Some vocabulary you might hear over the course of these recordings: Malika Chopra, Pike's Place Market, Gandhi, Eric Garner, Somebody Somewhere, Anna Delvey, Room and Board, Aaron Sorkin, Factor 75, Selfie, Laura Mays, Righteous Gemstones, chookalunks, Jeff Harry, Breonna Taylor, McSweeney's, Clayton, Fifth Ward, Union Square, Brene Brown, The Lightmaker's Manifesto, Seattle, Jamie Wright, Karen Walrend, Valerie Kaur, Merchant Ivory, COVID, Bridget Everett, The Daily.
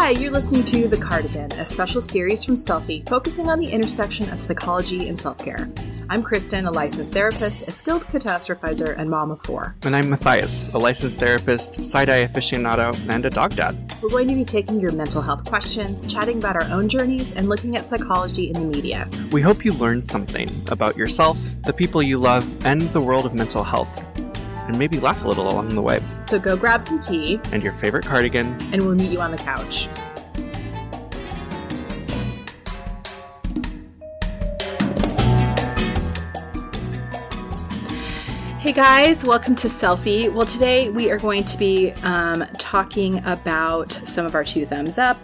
Hi, you're listening to The Cardigan, a special series from Selfie focusing on the intersection of psychology and self-care. I'm Kristen, a licensed therapist, a skilled catastrophizer, and mom of four. And I'm Matthias, a licensed therapist, side-eye aficionado, and a dog dad. We're going to be taking your mental health questions, chatting about our own journeys, and looking at psychology in the media. We hope you learned something about yourself, the people you love, and the world of mental health. And maybe laugh a little along the way. So go grab some tea. And your favorite cardigan. And we'll meet you on the couch. Hey guys, welcome to Selfie. Well, today we are going to be talking about some of our two thumbs up,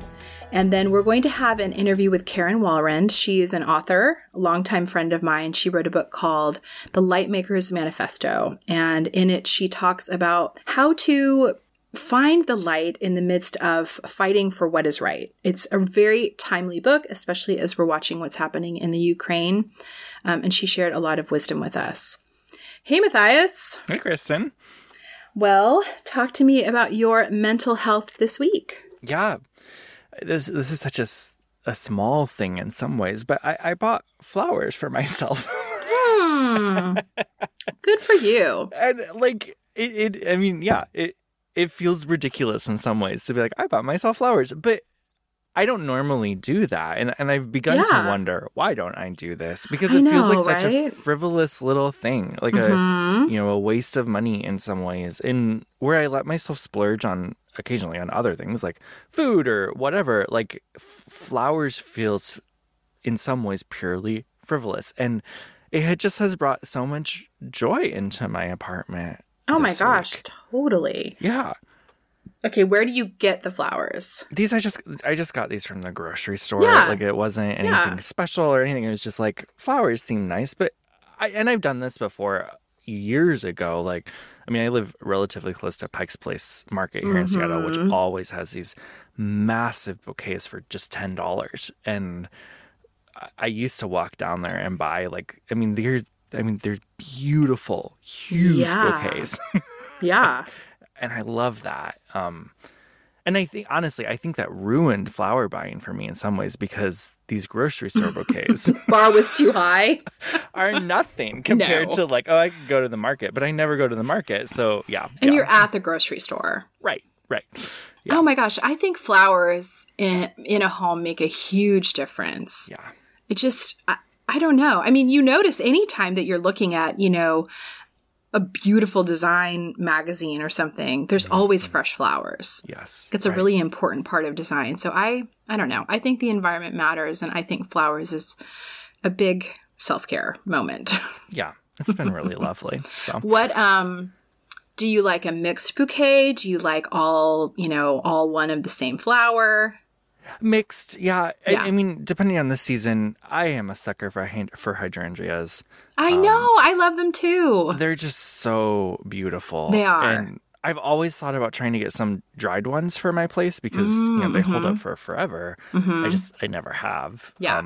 and then we're going to have an interview with Karen Walrend. She is an author, a longtime friend of mine. She wrote a book called The Lightmaker's Manifesto, and in it she talks about how to find the light in the midst of fighting for what is right. It's a very timely book, especially as we're watching what's happening in the Ukraine, and she shared a lot of wisdom with us. Hey, Matthias. Hey, Kristen. Well, talk to me about your mental health this week. Yeah, this is such a small thing in some ways, but I bought flowers for myself. Good for you. And like, it feels ridiculous in some ways to be like, I bought myself flowers, but I don't normally do that. And I've begun to wonder, why don't I do this? Because it feels like such a frivolous little thing, like a waste of money in some ways, in where I let myself splurge on occasionally on other things like food or whatever. Like flowers feels in some ways purely frivolous. And it just has brought so much joy into my apartment. Oh my gosh, totally. Yeah. Okay, where do you get the flowers? These I just got these from the grocery store. Yeah. Like it wasn't anything special or anything. It was just like flowers seem nice, but I've done this before years ago. Like, I mean, I live relatively close to Pike's Place Market here in Seattle, which always has these massive bouquets for just $10. And I used to walk down there and buy they're beautiful, huge bouquets. Yeah. And I love that. And I think, honestly, that ruined flower buying for me in some ways because these grocery store bouquets bar was too high are nothing compared to like, oh, I can go to the market, but I never go to the market. So yeah. And you're at the grocery store. Right. Yeah. Oh my gosh. I think flowers in a home make a huge difference. Yeah. It just, I don't know. I mean, you notice anytime that you're looking at, a beautiful design magazine or something, there's always fresh flowers. Yes. It's a really important part of design. So I don't know. I think the environment matters, and I think flowers is a big self-care moment. Yeah. It's been really lovely. So what do you like a mixed bouquet? Do you like all one of the same flower? Mixed, yeah. I mean, depending on the season, I am a sucker for hydrangeas. I know. I love them too. They're just so beautiful. They are. And I've always thought about trying to get some dried ones for my place because they hold up for forever. Mm-hmm. I never have. Yeah.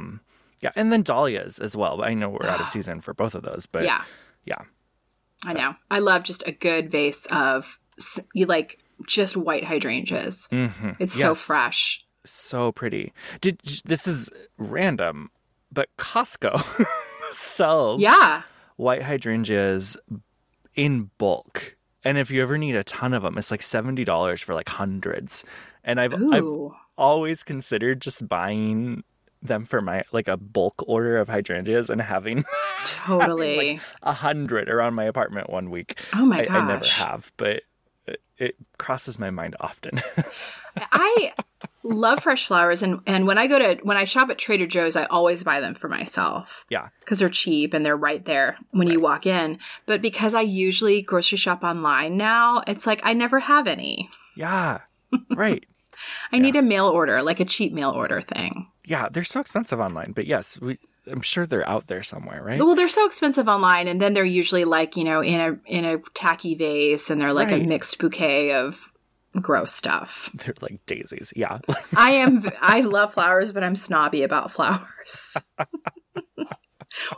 Yeah. And then dahlias as well. I know we're out of season for both of those, but yeah. I know. I love just a good vase of just white hydrangeas. Mm-hmm. It's so fresh. So pretty. This is random, but Costco sells white hydrangeas in bulk. And if you ever need a ton of them, it's like $70 for like hundreds. And I've always considered just buying them for my a bulk order of hydrangeas and having totally 100 around my apartment one week. Oh my gosh. I never have, but it crosses my mind often. I love fresh flowers, and when I shop at Trader Joe's, I always buy them for myself. Yeah, because they're cheap and they're right there when you walk in. But because I usually grocery shop online now, it's like I never have any. Yeah, right. I need a mail order, like a cheap mail order thing. Yeah, they're so expensive online, but yes, I'm sure they're out there somewhere, right? Well, they're so expensive online, and then they're usually like in a tacky vase, and they're like a mixed bouquet of gross stuff. They're like daisies. Yeah. I love flowers, but I'm snobby about flowers.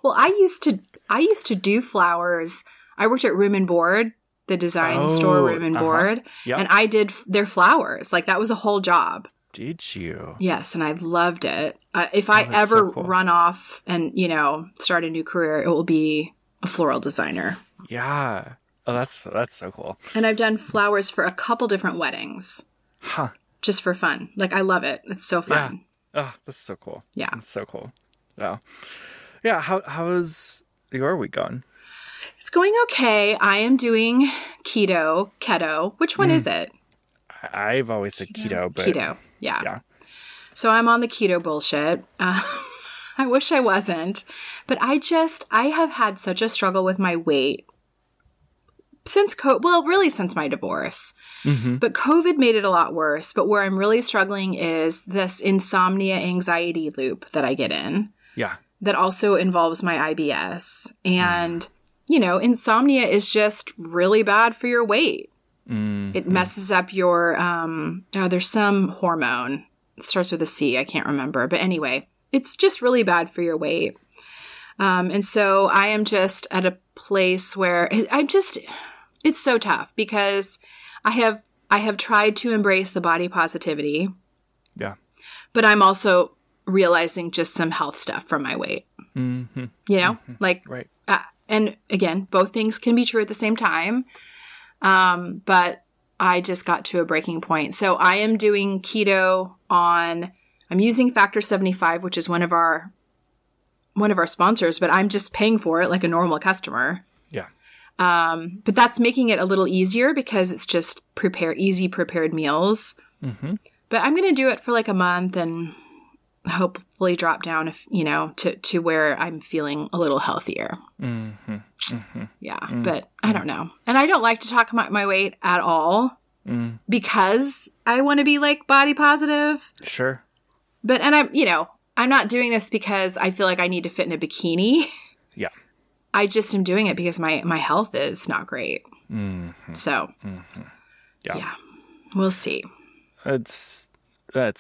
Well, I used to do flowers. I worked at Room and Board, the design store Room and Board, and I did their flowers. Like that was a whole job. Did you? Yes, and I loved it. If I ever so cool. run off and, you know, start a new career, it will be a floral designer. Yeah. Oh, that's so cool. And I've done flowers for a couple different weddings. Huh. Just for fun. Like, I love it. It's so fun. Yeah. Oh, that's so cool. Yeah. That's so cool. Wow. Yeah. How is your week going? It's going okay. I am doing keto. Which one is it? I've always said keto, but... Keto, yeah. So I'm on the keto bullshit. I wish I wasn't. But I have had such a struggle with my weight since really since my divorce. Mm-hmm. But COVID made it a lot worse. But where I'm really struggling is this insomnia anxiety loop that I get in. Yeah. That also involves my IBS. And, you know, insomnia is just really bad for your weight. Mm-hmm. It messes up your, there's some hormone. It starts with a C. I can't remember. But anyway, it's just really bad for your weight. And so I am just at a place where it's so tough because I have tried to embrace the body positivity. Yeah. But I'm also realizing just some health stuff from my weight. Mm-hmm. You know, mm-hmm. like, right. And again, both things can be true at the same time. But I just got to a breaking point. So I am doing keto I'm using Factor 75, which is one of our sponsors, but I'm just paying for it like a normal customer. Yeah. But that's making it a little easier because it's just prepared meals. Mm-hmm. But I'm going to do it for like a month and hopefully drop down to where I'm feeling a little healthier. Mm-hmm. Mm-hmm. Yeah, mm-hmm. But I don't know. And I don't like to talk about my weight at all because I want to be like body positive. Sure. But, and I'm not doing this because I feel like I need to fit in a bikini. Yeah. I just am doing it because my health is not great. Mm-hmm. So, mm-hmm. Yeah, we'll see. That's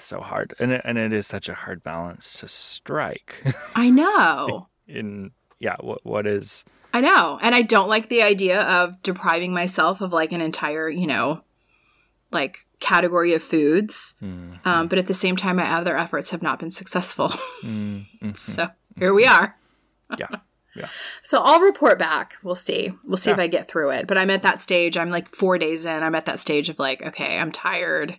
so hard. And it is such a hard balance to strike. I know. What is... I know. And I don't like the idea of depriving myself of like an entire, category of foods. Mm-hmm. But at the same time, my other efforts have not been successful. Mm-hmm. So here we are. Yeah. Yeah. So I'll report back. We'll see. We'll see if I get through it. But I'm at that stage. I'm like 4 days in. I'm at that stage of like, okay, I'm tired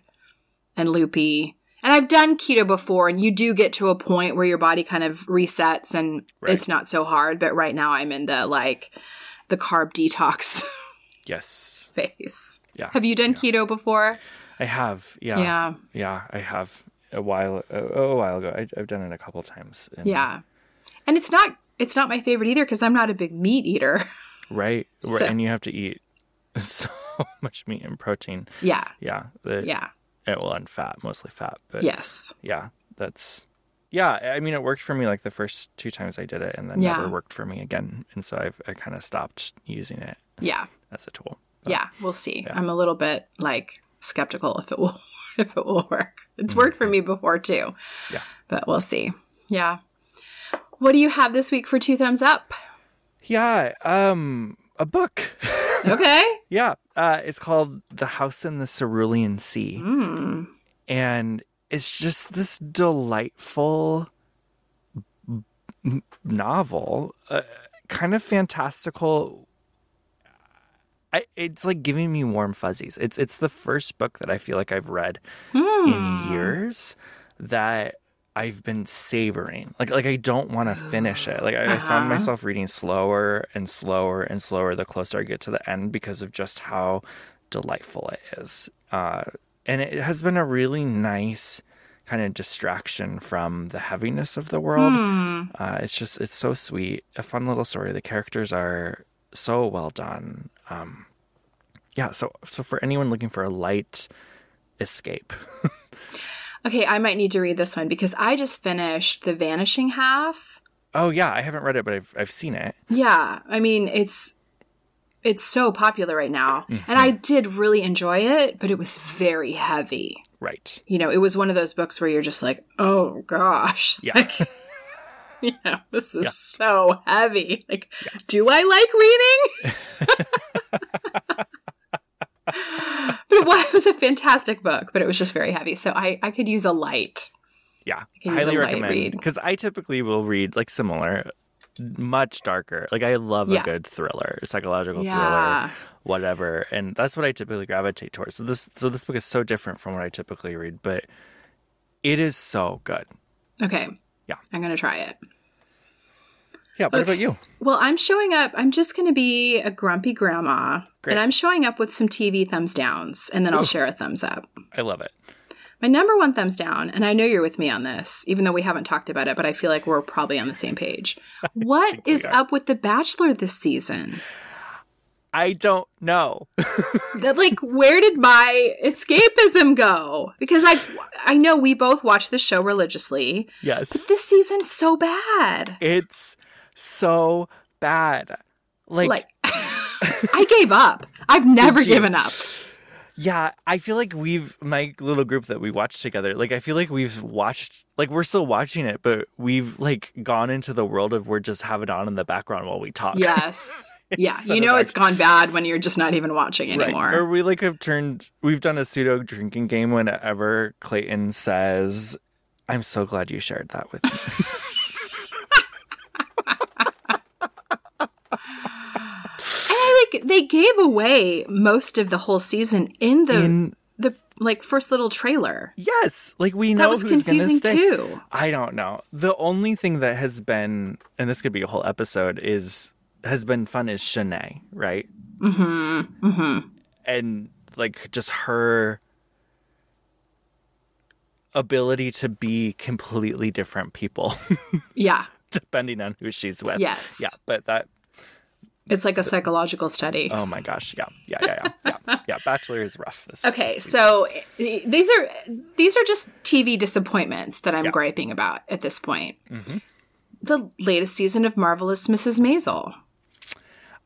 and loopy. And I've done keto before, and you do get to a point where your body kind of resets and it's not so hard. But right now I'm in the the carb detox yes. phase. Yeah. Have you done keto before? I have. Yeah. Yeah. Yeah. I have a while ago. I've done it a couple times. Yeah. And it's not my favorite either because I'm not a big meat eater. Right. So. And you have to eat so much meat and protein. Yeah. Yeah. And fat, mostly fat. But yes. Yeah. I mean, it worked for me like the first 2 times I did it and then never worked for me again. And so I kind of stopped using it as a tool. But, we'll see. Yeah. I'm a little bit skeptical if it will work. It's worked for me before too. Yeah. But we'll see. Yeah. What do you have this week for 2 thumbs up? Yeah. A book. Okay. Yeah. It's called The House in the Cerulean Sea. Mm. And it's just this delightful novel, kind of fantastical. It's like giving me warm fuzzies. It's the first book that I feel like I've read in years that I've been savoring. Like I don't want to finish it. I found myself reading slower and slower and slower the closer I get to the end because of just how delightful it is. And it has been a really nice kind of distraction from the heaviness of the world. It's so sweet. A fun little story. The characters are so well done. So for anyone looking for a light escape... Okay, I might need to read this one because I just finished The Vanishing Half. Oh yeah, I haven't read it, but I've seen it. Yeah, I mean it's so popular right now, and I did really enjoy it, but it was very heavy. Right. You know, it was one of those books where you're just like, oh gosh, yeah, this is so heavy. Like, do I like reading? But it was a fantastic book, but it was just very heavy. So I could use a light. Yeah, highly recommend, because I typically will read like similar, much darker. Like I love a good thriller, psychological thriller, whatever, and that's what I typically gravitate towards. So this book is so different from what I typically read, but it is so good. Okay. Yeah, I'm gonna try it. Yeah, what about you? Well, I'm showing up. I'm just going to be a grumpy grandma. Great. And I'm showing up with some TV thumbs downs, and then I'll share a thumbs up. I love it. My number one thumbs down, and I know you're with me on this, even though we haven't talked about it, but I feel like we're probably on the same page. What is up with The Bachelor this season? I don't know. Where did my escapism go? Because I know we both watch the show religiously. Yes. But this season's so bad. It's so bad. I gave up. I've never given up. Yeah, I feel like my little group that we watched together, I feel like we've watched, we're still watching it, but we've, gone into the world of we're just have it on in the background while we talk. Yes. Yeah. You know it's gone bad when you're just not even watching anymore. Right. Or we, we've done a pseudo drinking game whenever Clayton says, I'm so glad you shared that with me. They gave away most of the whole season in the first little trailer. Yes. We know who's going to stay. That was confusing too. I don't know. The only thing that has been, and this could be a whole episode, has been fun is Shanae, right? Mm-hmm. Mm-hmm. And just her ability to be completely different people. Yeah. Depending on who she's with. Yes. Yeah. But that. It's like a psychological study. Oh, my gosh. Yeah. Yeah, Bachelor is rough this season. Okay, so these are just TV disappointments that I'm griping about at this point. Mm-hmm. The latest season of Marvelous Mrs. Maisel.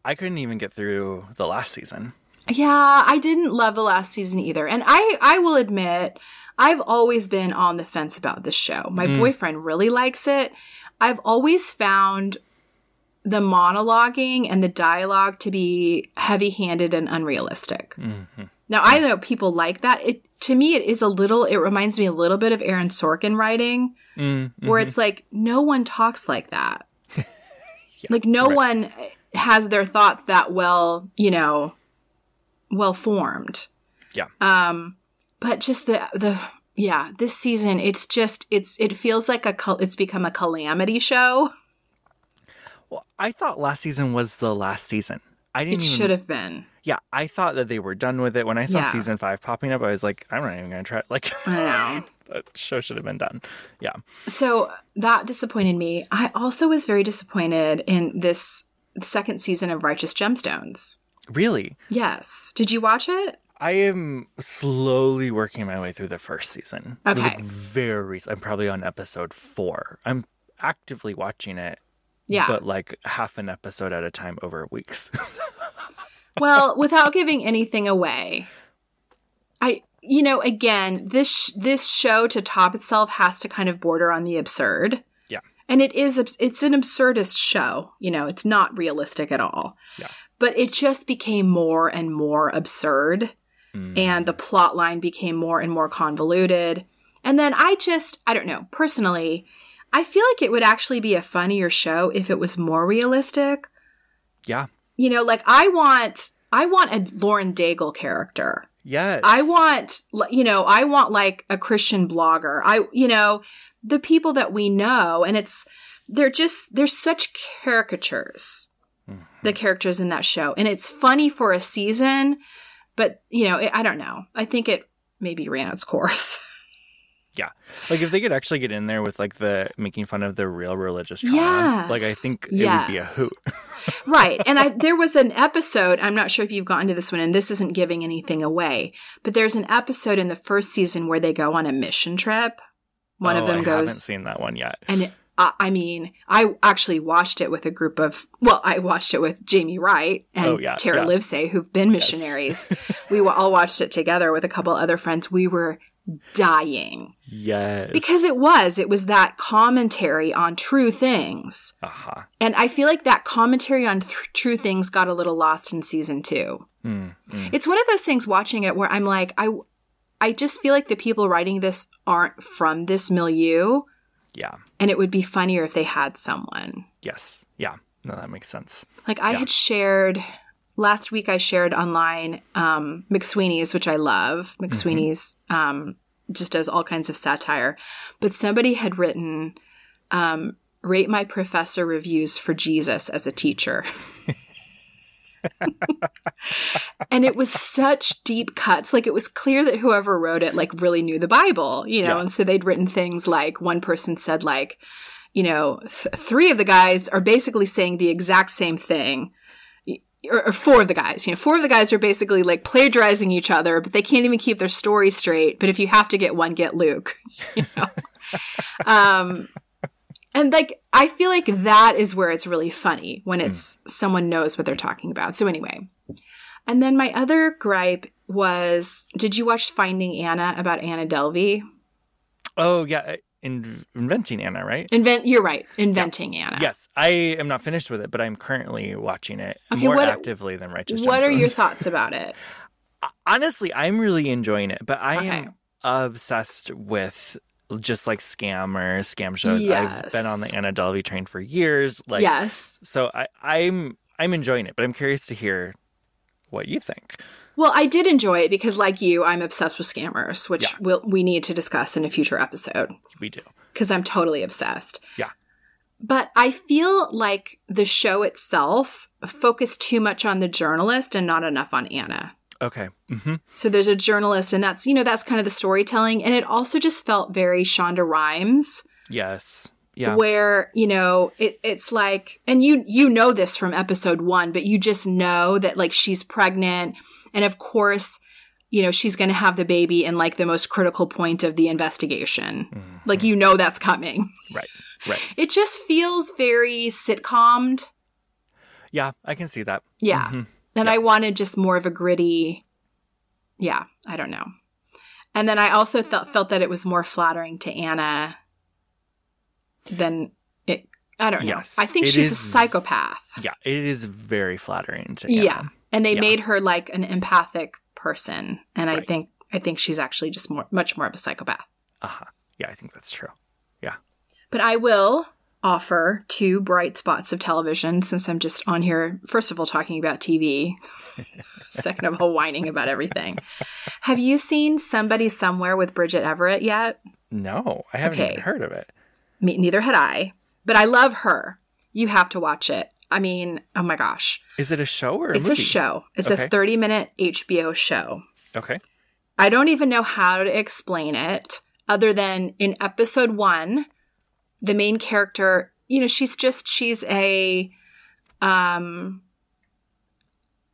I couldn't even get through the last season. Yeah, I didn't love the last season either. And I will admit, I've always been on the fence about this show. My boyfriend really likes it. I've always found the monologuing and the dialogue to be heavy-handed and unrealistic. Mm-hmm. Now, I know people like that. It reminds me a little bit of Aaron Sorkin writing, mm-hmm. where it's no one talks like that. Yeah, no one has their thoughts that well, well formed. Yeah. But just this season, it feels like it's become a calamity show. Well, I thought last season was the last season. It should have been. Yeah, I thought that they were done with it. When I saw season 5 popping up, I was like, I'm not even going to try it. I know. That show should have been done. Yeah. So that disappointed me. I also was very disappointed in this second season of Righteous Gemstones. Really? Yes. Did you watch it? I am slowly working my way through the first season. Okay. I'm probably on episode 4. I'm actively watching it. Yeah. But half an episode at a time over weeks. Well, without giving anything away, again, this show to top itself has to kind of border on the absurd. Yeah. And it's an absurdist show. It's not realistic at all. Yeah. But it just became more and more absurd. Mm. And the plot line became more and more convoluted. And then I don't know, personally, I feel like it would actually be a funnier show if it was more realistic. Yeah. I want a Lauren Daigle character. Yes. I want a Christian blogger. The people that we know, and they're such caricatures, mm-hmm. the characters in that show. And it's funny for a season, but I don't know. I think it maybe ran its course. Yeah. If they could actually get in there with the making fun of the real religious trauma, yes. I think it would be a hoot. Right. And there was an episode, I'm not sure if you've gotten to this one, and this isn't giving anything away, but there's an episode in the first season where they go on a mission trip. I haven't seen that one yet. And I actually watched it with a group of, I watched it with Jamie Wright and Tara Livesay, who've been missionaries. Yes. We all watched it together with a couple other friends. We were dying. Yes. Because it was that commentary on true things. Uh-huh. And I feel like that commentary on true things got a little lost in season 2. Mm-hmm. It's one of those things watching it where I'm like, I just feel like the people writing this aren't from this milieu. Yeah. And it would be funnier if they had someone. Yes. Yeah. No, that makes sense. Like I had shared last week, I shared online McSweeney's, which I love. McSweeney's just does all kinds of satire. But somebody had written, rate my professor reviews for Jesus as a teacher. And it was such deep cuts. Like it was clear that whoever wrote it like really knew the Bible, you know. Yeah. And so they'd written things like, one person said like, you know, three of the guys are basically saying the exact same thing. Or four of the guys, you know, four of the guys are basically like plagiarizing each other, but they can't even keep their story straight. But if you have to get one, get Luke, you know? And like, I feel like that is where it's really funny, when it's someone knows what they're talking about. So anyway, and then my other gripe was, did you watch Finding Anna about Anna Delvey? Oh yeah. Inventing Anna, right? You're right. Inventing Anna. Yes. I am not finished with it, but I'm currently watching it more actively than Righteous Gemstones. What are your thoughts about it? Honestly, I'm really enjoying it, but I am obsessed with just like scam shows. Yes. I've been on the Anna Delvey train for years. Like, yes. So I'm enjoying it, but I'm curious to hear what you think. Well, I did enjoy it because, like you, I'm obsessed with scammers, which we need to discuss in a future episode. We do. Because I'm totally obsessed. Yeah. But I feel like the show itself focused too much on the journalist and not enough on Anna. Okay. Mm-hmm. So there's a journalist, and that's, you know, that's kind of the storytelling. And it also just felt very Shonda Rhimes. Yes. Yeah. Where, you know, it's like, and you know this from episode 1, but you just know that like she's pregnant. And of course, you know, she's going to have the baby in like the most critical point of the investigation. Mm-hmm. Like, you know, that's coming. Right. Right. It just feels very sitcomed. Yeah. I can see that. Yeah. Mm-hmm. And I wanted just more of a gritty. Yeah. I don't know. And then I also felt that it was more flattering to Anna than it. I don't know. Yes, I think she's a psychopath. Yeah. It is very flattering to Anna. Yeah. And they made her like an empathic person, and right. I think she's actually just much more of a psychopath. Uh-huh. Yeah, I think that's true. Yeah. But I will offer 2 bright spots of television, since I'm just on here, first of all, talking about TV, second of all, whining about everything. Have you seen Somebody Somewhere with Bridget Everett yet? No, I haven't even heard of it. Neither had I, but I love her. You have to watch it. I mean, oh my gosh. Is it a show or a movie? It's a show. It's a 30-minute HBO show. Okay. I don't even know how to explain it, other than in episode 1, the main character, you know, she's a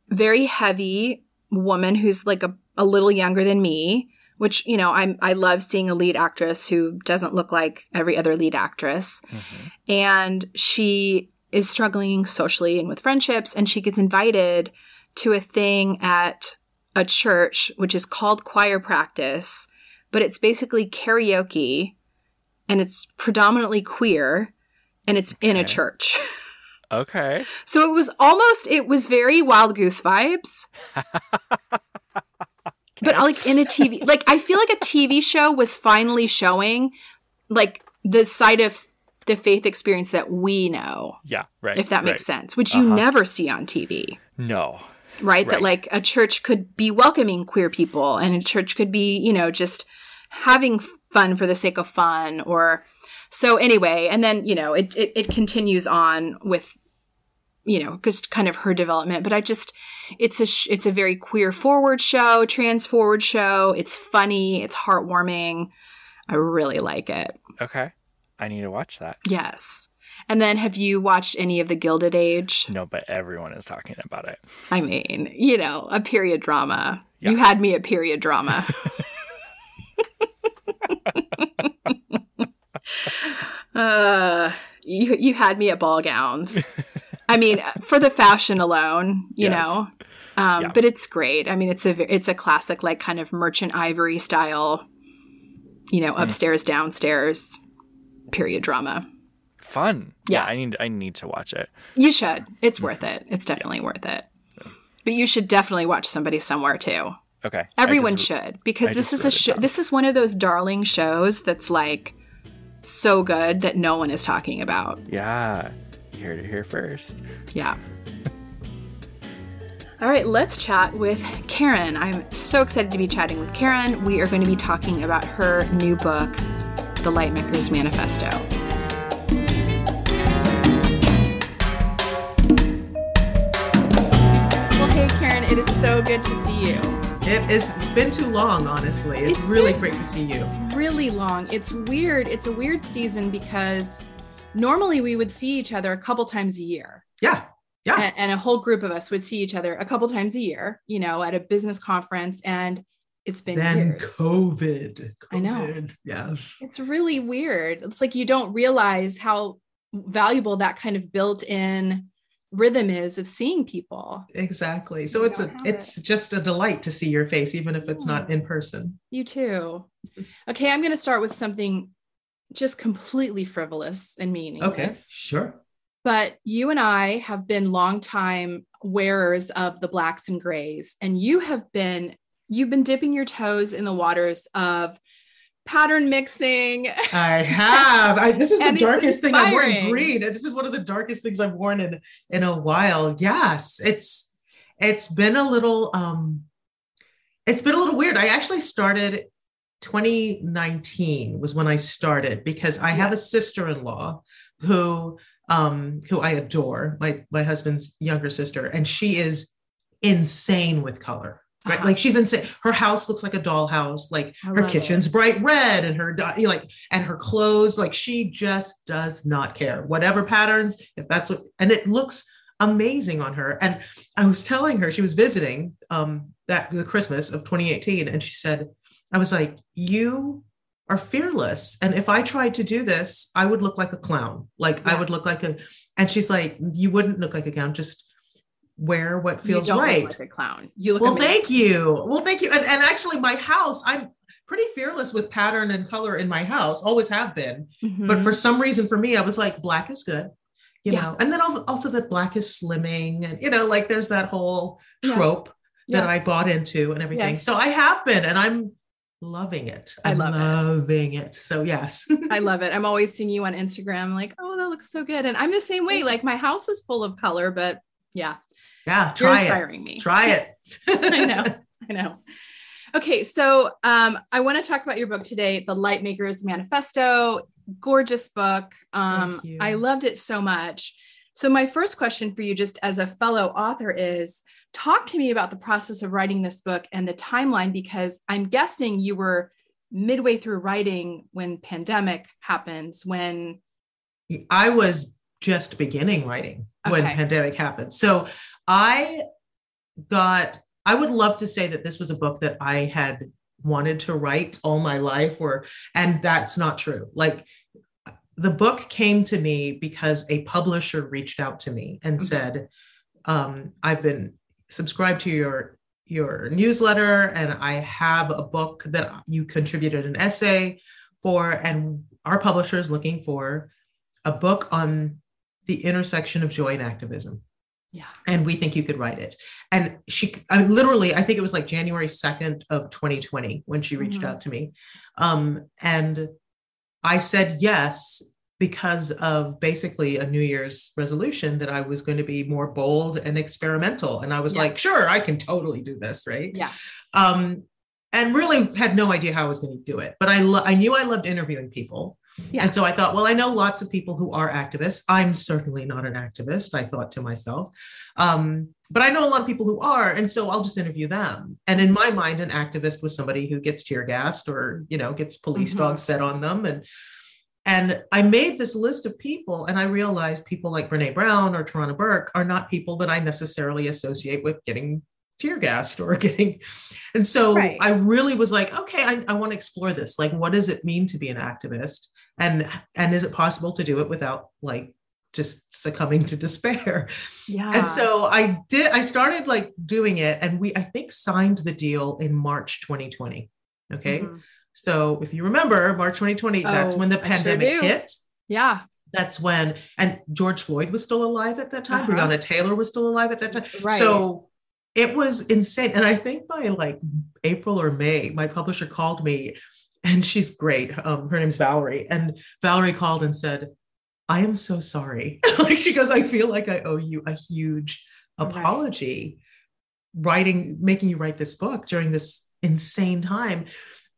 very heavy woman who's like a little younger than me, which, you know, I love seeing a lead actress who doesn't look like every other lead actress. Mm-hmm. And she is struggling socially and with friendships, and she gets invited to a thing at a church, which is called choir practice, but it's basically karaoke, and it's predominantly queer, and it's in a church. Okay. So it was very Wild Goose vibes. But like in a TV, like I feel like a TV show was finally showing like the side of the faith experience that we know. Yeah, right. If that makes sense, which you never see on TV. No. Right? That like a church could be welcoming queer people, and a church could be, you know, just having fun for the sake of fun, or so anyway. And then, you know, it continues on with, you know, just kind of her development. But I just, it's a very queer forward show, trans forward show. It's funny. It's heartwarming. I really like it. Okay. I need to watch that. Yes. And then have you watched any of The Gilded Age? No, but everyone is talking about it. I mean, you know, a period drama. Yeah. You had me at period drama. You had me at ball gowns. I mean, for the fashion alone, you know. But it's great. I mean, it's a classic, like kind of Merchant Ivory style you know, upstairs, downstairs, period drama. Fun. Yeah. I need to watch it. You should. It's worth it. It's definitely worth it. But you should definitely watch Somebody Somewhere too. Okay. Everyone should, because this is one of those darling shows that's like so good that no one is talking about. Yeah. You heard it here first. Yeah. All right, let's chat with Karen. I'm so excited to be chatting with Karen. We are going to be talking about her new book, The Lightmaker's Manifesto. Well, hey, Karen, it is so good to see you. It's been too long, honestly. It's really great to see you. Really long. It's weird. It's a weird season because normally we would see each other a couple times a year. Yeah. Yeah. And a whole group of us would see each other a couple times a year, you know, at a business conference. And it's been years. COVID. I know. Yes. It's really weird. It's like you don't realize how valuable that kind of built-in rhythm is of seeing people. Exactly. So it's just a delight to see your face, even if it's not in person. You too. Okay. I'm going to start with something just completely frivolous and meaningless. Okay. Sure. But you and I have been longtime wearers of the blacks and grays, and you've been dipping your toes in the waters of pattern mixing. I have. This is the darkest thing I've worn in green. This is one of the darkest things I've worn in a while. Yes, it's been a little weird. I actually started 2019 was when I started, because I have a sister-in-law who I adore, my husband's younger sister, and she is insane with color, right? Uh-huh. Like she's insane. Her house looks like a dollhouse, like her kitchen's bright red and her, like, and her clothes, like she just does not care, whatever patterns, if that's what, and it looks amazing on her. And I was telling her, she was visiting the Christmas of 2018. And she said, I was like, you are fearless. And if I tried to do this, I would look like a clown. I would look like and she's like, you wouldn't look like a clown, just wear what feels right. You don't look like a clown. You look amazing. Well, thank you. And actually my house, I'm pretty fearless with pattern and color in my house, always have been. Mm-hmm. But for some reason for me, I was like, black is good, you know, and then also that black is slimming and, you know, like there's that whole trope that I bought into and everything. Yes. So I have been, and I'm loving it. I'm loving it. So yes. I love it. I'm always seeing you on Instagram like, oh, that looks so good. And I'm the same way. Like my house is full of color, but yeah. Yeah. You're inspiring me. Try it. I know. Okay. So I want to talk about your book today, The Lightmaker's Manifesto. Gorgeous book. I loved it so much. So my first question for you, just as a fellow author, is talk to me about the process of writing this book and the timeline, because I'm guessing you were midway through writing when pandemic happens, when I was just beginning writing when pandemic happened. So I would love to say that this was a book that I had wanted to write all my life, and that's not true. Like the book came to me because a publisher reached out to me and said, I've been subscribed to your newsletter, and I have a book that you contributed an essay for, and our publisher is looking for a book on the intersection of joy and activism. Yeah. And we think you could write it. And I think it was like January 2nd of 2020 when she reached out to me. And I said yes, because of basically a New Year's resolution that I was going to be more bold and experimental. And I was like, sure, I can totally do this. Right. Yeah. And really had no idea how I was going to do it, but I knew I loved interviewing people. Yeah. And so I thought, well, I know lots of people who are activists. I'm certainly not an activist, I thought to myself. But I know a lot of people who are, and so I'll just interview them. And in my mind, an activist was somebody who gets tear gassed or, you know, gets police dogs set on them. And I made this list of people, and I realized people like Brene Brown or Tarana Burke are not people that I necessarily associate with getting tear gassed or getting. And so I really was like, okay, I want to explore this. Like, what does it mean to be an activist? And is it possible to do it without like just succumbing to despair? Yeah. And so I started like doing it, and I think signed the deal in March, 2020. Okay. Mm-hmm. So if you remember, March 2020, that's when the pandemic hit. Yeah. That's when, and George Floyd was still alive at that time. Breonna Taylor was still alive at that time. Right. So it was insane. And I think by like April or May, my publisher called me, and she's great. Her name's Valerie. And Valerie called and said, I am so sorry. Like, she goes, I feel like I owe you a huge apology, making you write this book during this insane time.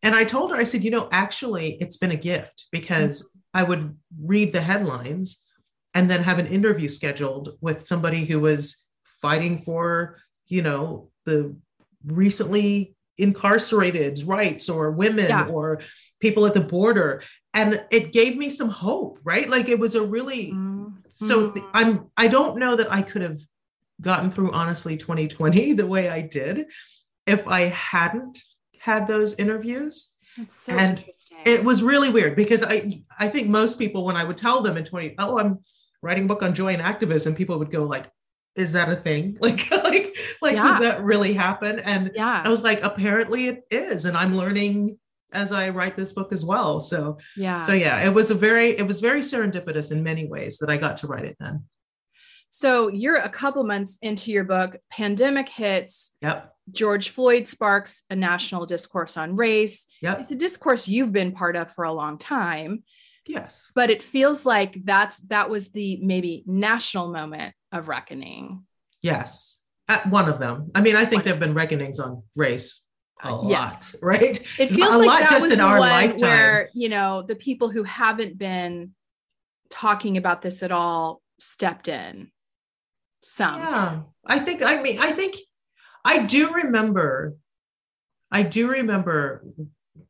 And I told her, I said, actually, it's been a gift, because I would read the headlines and then have an interview scheduled with somebody who was fighting for, the recently incarcerated rights, or women, or people at the border. And it gave me some hope, right? Like, it was a really, I don't know that I could have gotten through, honestly, 2020 the way I did if I hadn't had those interviews. That's so interesting. It was really weird, because I think most people, when I would tell them in 20, oh, I'm writing a book on joy and activism, people would go like, is that a thing? Like, does that really happen? And I was like, apparently it is. And I'm learning as I write this book as well. So it was very serendipitous in many ways that I got to write it then. So you're a couple months into your book, pandemic hits. Yep. George Floyd sparks a national discourse on race. Yep. It's a discourse you've been part of for a long time. Yes. But it feels like that was the maybe national moment of reckoning. Yes. One of them. I mean, I think there've been reckonings on race a lot, right? It feels a like lot that just was in the our one lifetime where, the people who haven't been talking about this at all stepped in some. Yeah. I do remember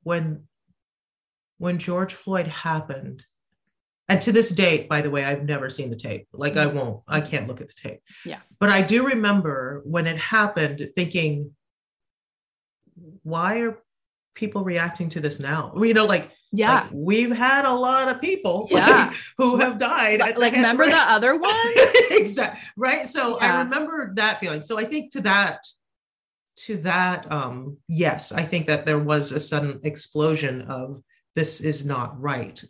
when George Floyd happened, and to this date, by the way, I've never seen the tape. Like, I can't look at the tape. Yeah. But I do remember when it happened thinking, why are people reacting to this now? Like, we've had a lot of people who have died. Remember the other ones? Exactly. Right. So I remember that feeling. So I think to that, yes, I think that there was a sudden explosion of this is not right.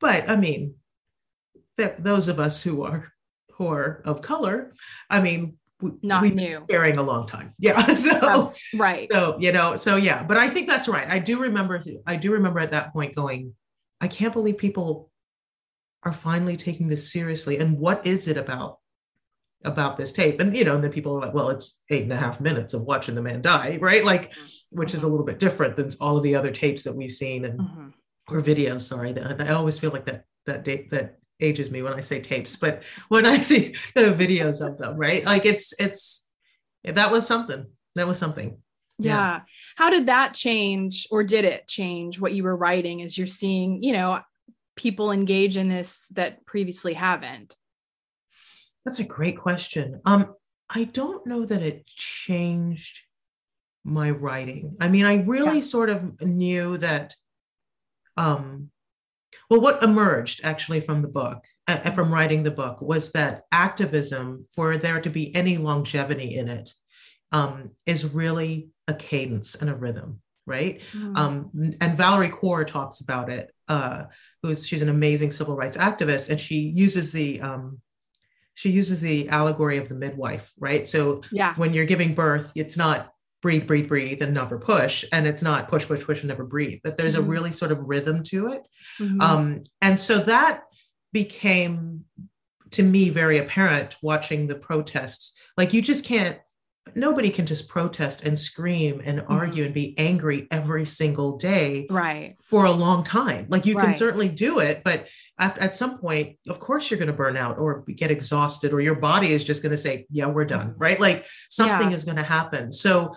But I mean, those of us who are of color, I mean, we've been sharing a long time. Yeah. So, right. So, yeah, but I think that's right. I do remember at that point going, I can't believe people are finally taking this seriously. And what is it about this tape? And, and then people are like, well, it's 8.5 minutes of watching the man die. Right. Like, which is a little bit different than all of the other tapes that we've seen or videos. Sorry. I always feel like that ages me when I say tapes, but when I see the videos of them, right? Like that was something. Yeah. How did that change, or did it change what you were writing as you're seeing, people engage in this that previously haven't? That's a great question. I don't know that it changed my writing. I mean, I really sort of knew that, well, what emerged actually from the book, from writing the book, was that activism, for there to be any longevity in it, is really a cadence and a rhythm, right? And Valerie Kaur talks about it. She's an amazing civil rights activist, and she uses the allegory of the midwife, right? So when you're giving birth, it's not breathe, breathe, breathe, and never push. And it's not push, push, push, and never breathe, but there's a really sort of rhythm to it. And so that became, to me, very apparent watching the protests. Like, you just can't, nobody can just protest and scream and argue and be angry every single day for a long time. Like, you can certainly do it, but at some point, of course, you're going to burn out or get exhausted, or your body is just going to say, yeah, we're done. Right. Like, something is going to happen. So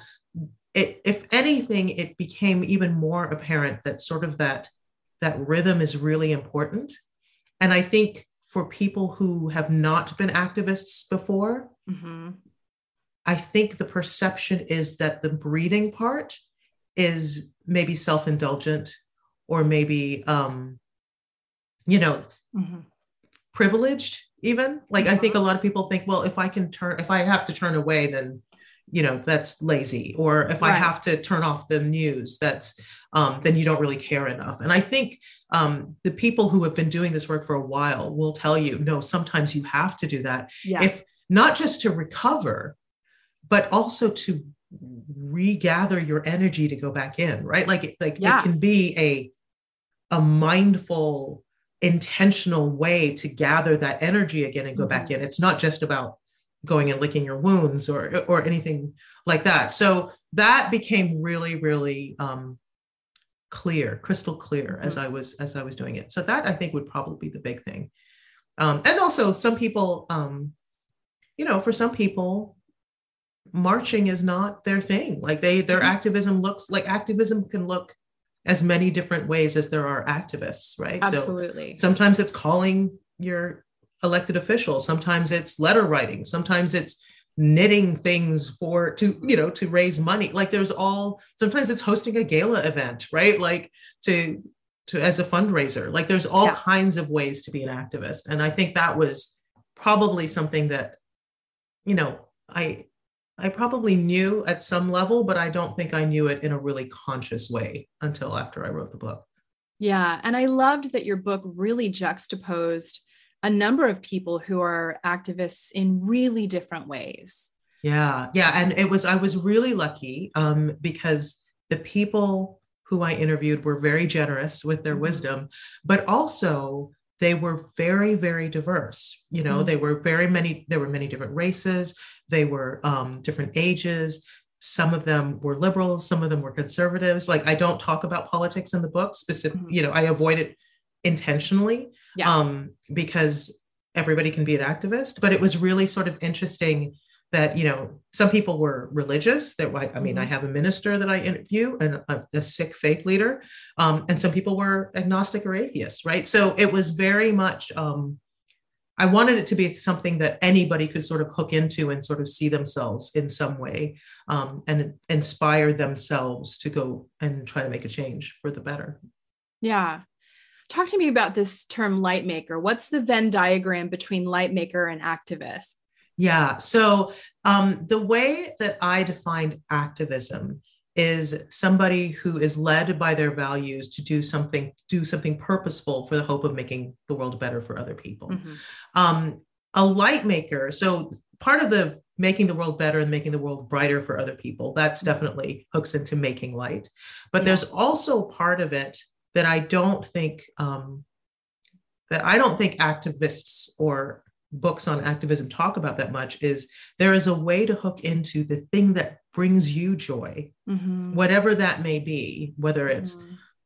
if anything, it became even more apparent that sort of that rhythm is really important. And I think for people who have not been activists before, I think the perception is that the breathing part is maybe self-indulgent, or maybe, privileged even. Like, I think a lot of people think, well, if I have to turn away, then you know, that's lazy. Or if I have to turn off the news, that's then you don't really care enough. And I think the people who have been doing this work for a while will tell you, no, sometimes you have to do that. Yeah. If not just to recover, but also to regather your energy to go back in, right? Like it can be a mindful, intentional way to gather that energy again and go back in. It's not just about going and licking your wounds or anything like that. So that became really, really crystal clear as I was doing it. So that I think would probably be the big thing. And also some people, you know, for some people, marching is not their thing. Like their activism looks like activism can look as many different ways as there are activists, right? Absolutely. So sometimes it's calling your elected officials. Sometimes it's letter writing. Sometimes it's knitting things to raise money. Like sometimes it's hosting a gala event, right? Like to as a fundraiser, like there's all kinds of ways to be an activist. And I think that was probably something that, you know, I probably knew at some level, but I don't think I knew it in a really conscious way until after I wrote the book. Yeah. And I loved that your book really juxtaposed a number of people who are activists in really different ways. Yeah. Yeah. And I was really lucky because the people who I interviewed were very generous with their wisdom, but also they were very, very diverse. You know, there were many different races. They were different ages. Some of them were liberals. Some of them were conservatives. Like I don't talk about politics in the book specifically, you know, I avoid it intentionally because everybody can be an activist, but it was really sort of interesting that, you know, some people were religious that I have a minister that I interview and a Sikh faith leader. And some people were agnostic or atheists. Right. So it was very much, I wanted it to be something that anybody could sort of hook into and sort of see themselves in some way and inspire themselves to go and try to make a change for the better. Yeah. Talk to me about this term lightmaker. What's the Venn diagram between lightmaker and activist? Yeah. So the way that I defined activism is somebody who is led by their values to do something purposeful for the hope of making the world better for other people. A lightmaker. So part of the making the world better and making the world brighter for other people, that's definitely hooks into making light. But there's also part of it that I don't think activists or books on activism talk about that much, is there is a way to hook into the thing that brings you joy, whatever that may be, whether it's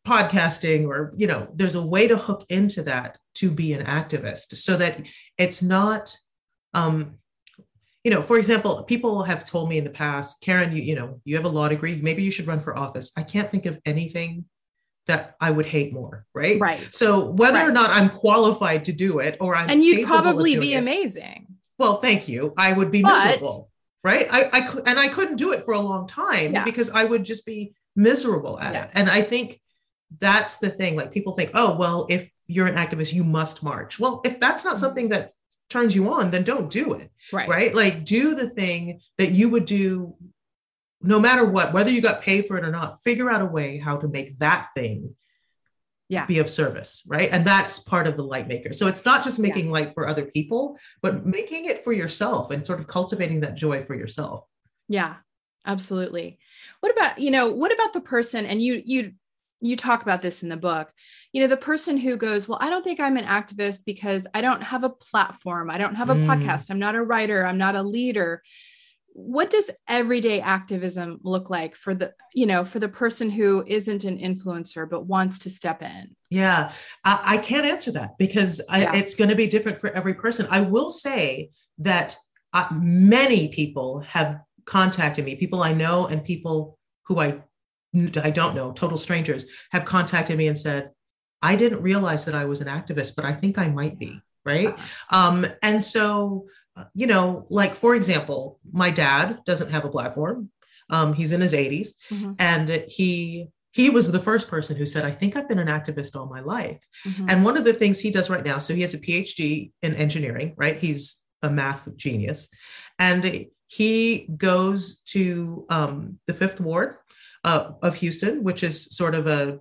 podcasting or, you know, there's a way to hook into that to be an activist so that it's not, you know, for example, people have told me in the past, Karen, you have a law degree, maybe you should run for office. I can't think of anything that I would hate more, right? Right. So whether or not I'm qualified to do it, or I'm and you'd probably be amazing. Well, thank you. I would be miserable, right? I couldn't do it for a long time because I would just be miserable at it. And I think that's the thing. Like people think, oh, well, if you're an activist, you must march. Well, if that's not something that turns you on, then don't do it, right? Like do the thing that you would do no matter what, whether you got paid for it or not, figure out a way how to make that thing be of service, right? And that's part of the light maker. So it's not just making light for other people, but making it for yourself and sort of cultivating that joy for yourself. Yeah, absolutely. What about the person, and you talk about this in the book, you know, the person who goes, well, I don't think I'm an activist because I don't have a platform. I don't have a podcast. I'm not a writer. I'm not a leader. What does everyday activism look like for the person who isn't an influencer, but wants to step in? Yeah, I can't answer that because it's going to be different for every person. I will say that many people have contacted me, people I know and people who I don't know, total strangers, have contacted me and said, I didn't realize that I was an activist, but I think I might be, right? And so, you know, like, for example, my dad doesn't have a platform. He's in his 80s. And he was the first person who said, I think I've been an activist all my life. And one of the things he does right now, so he has a PhD in engineering, right? He's a math genius. And He goes to the Fifth Ward of Houston, which is sort of the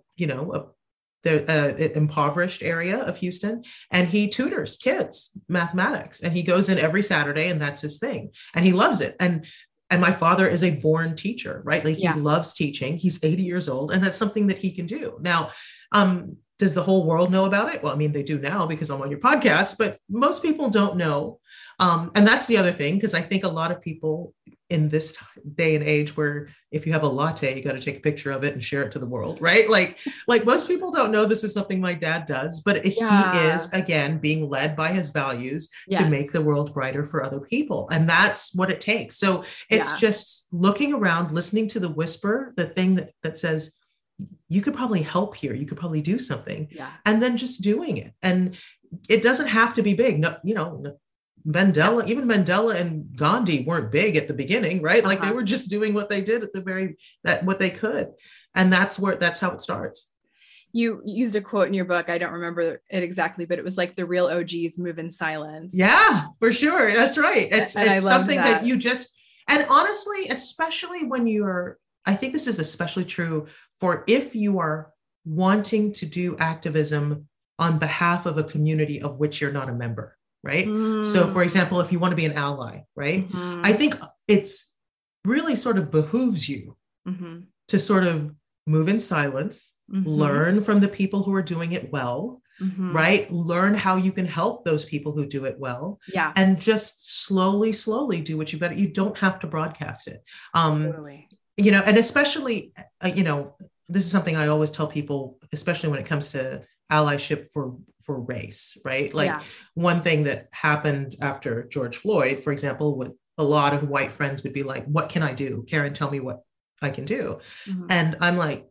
impoverished area of Houston. And he tutors kids mathematics, and he goes in every Saturday, and that's his thing. And he loves it. And my father is a born teacher, right? Like he loves teaching. He's 80 years old, and that's something that he can do. Now, does the whole world know about it? Well, I mean, they do now because I'm on your podcast, but most people don't know. And that's the other thing, because I think a lot of people in this day and age where if you have a latte, you got to take a picture of it and share it to the world, right? Like most people don't know this is something my dad does, but he is, again, being led by his values to make the world brighter for other people. And that's what it takes. So it's just looking around, listening to the whisper, the thing that says, you could probably help here. You could probably do something. Yeah. And then just doing it. And it doesn't have to be big. No, Mandela, even Mandela and Gandhi weren't big at the beginning, right? Like they were just doing what they did at what they could. And that's how it starts. You used a quote in your book. I don't remember it exactly, but it was like the real OGs move in silence. Yeah, for sure. That's right. It's something that you just, and honestly, especially when you're, I think this is especially true for if you are wanting to do activism on behalf of a community of which you're not a member, right? Mm. So for example, if you want to be an ally, right? Mm-hmm. I think it's really sort of behooves you to sort of move in silence, learn from the people who are doing it well, right? Learn how you can help those people who do it well. Yeah. And just slowly do what you better. You don't have to broadcast it. Totally. And especially, this is something I always tell people, especially when it comes to allyship for race, right? Like one thing that happened after George Floyd, for example, with a lot of white friends would be like, what can I do? Karen, tell me what I can do. And I'm like,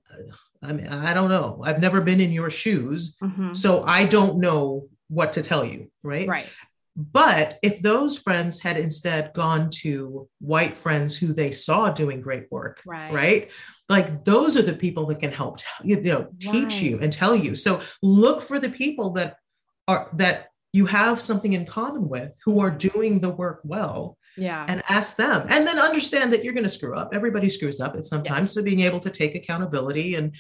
I don't know. I've never been in your shoes. So I don't know what to tell you, right? Right. But if those friends had instead gone to white friends who they saw doing great work, right? Like those are the people that can help, teach you and tell you. So look for the people that you have something in common with who are doing the work well. Yeah. And ask them, and then understand that you're going to screw up. Everybody screws up at sometimes. Yes. So being able to take accountability and,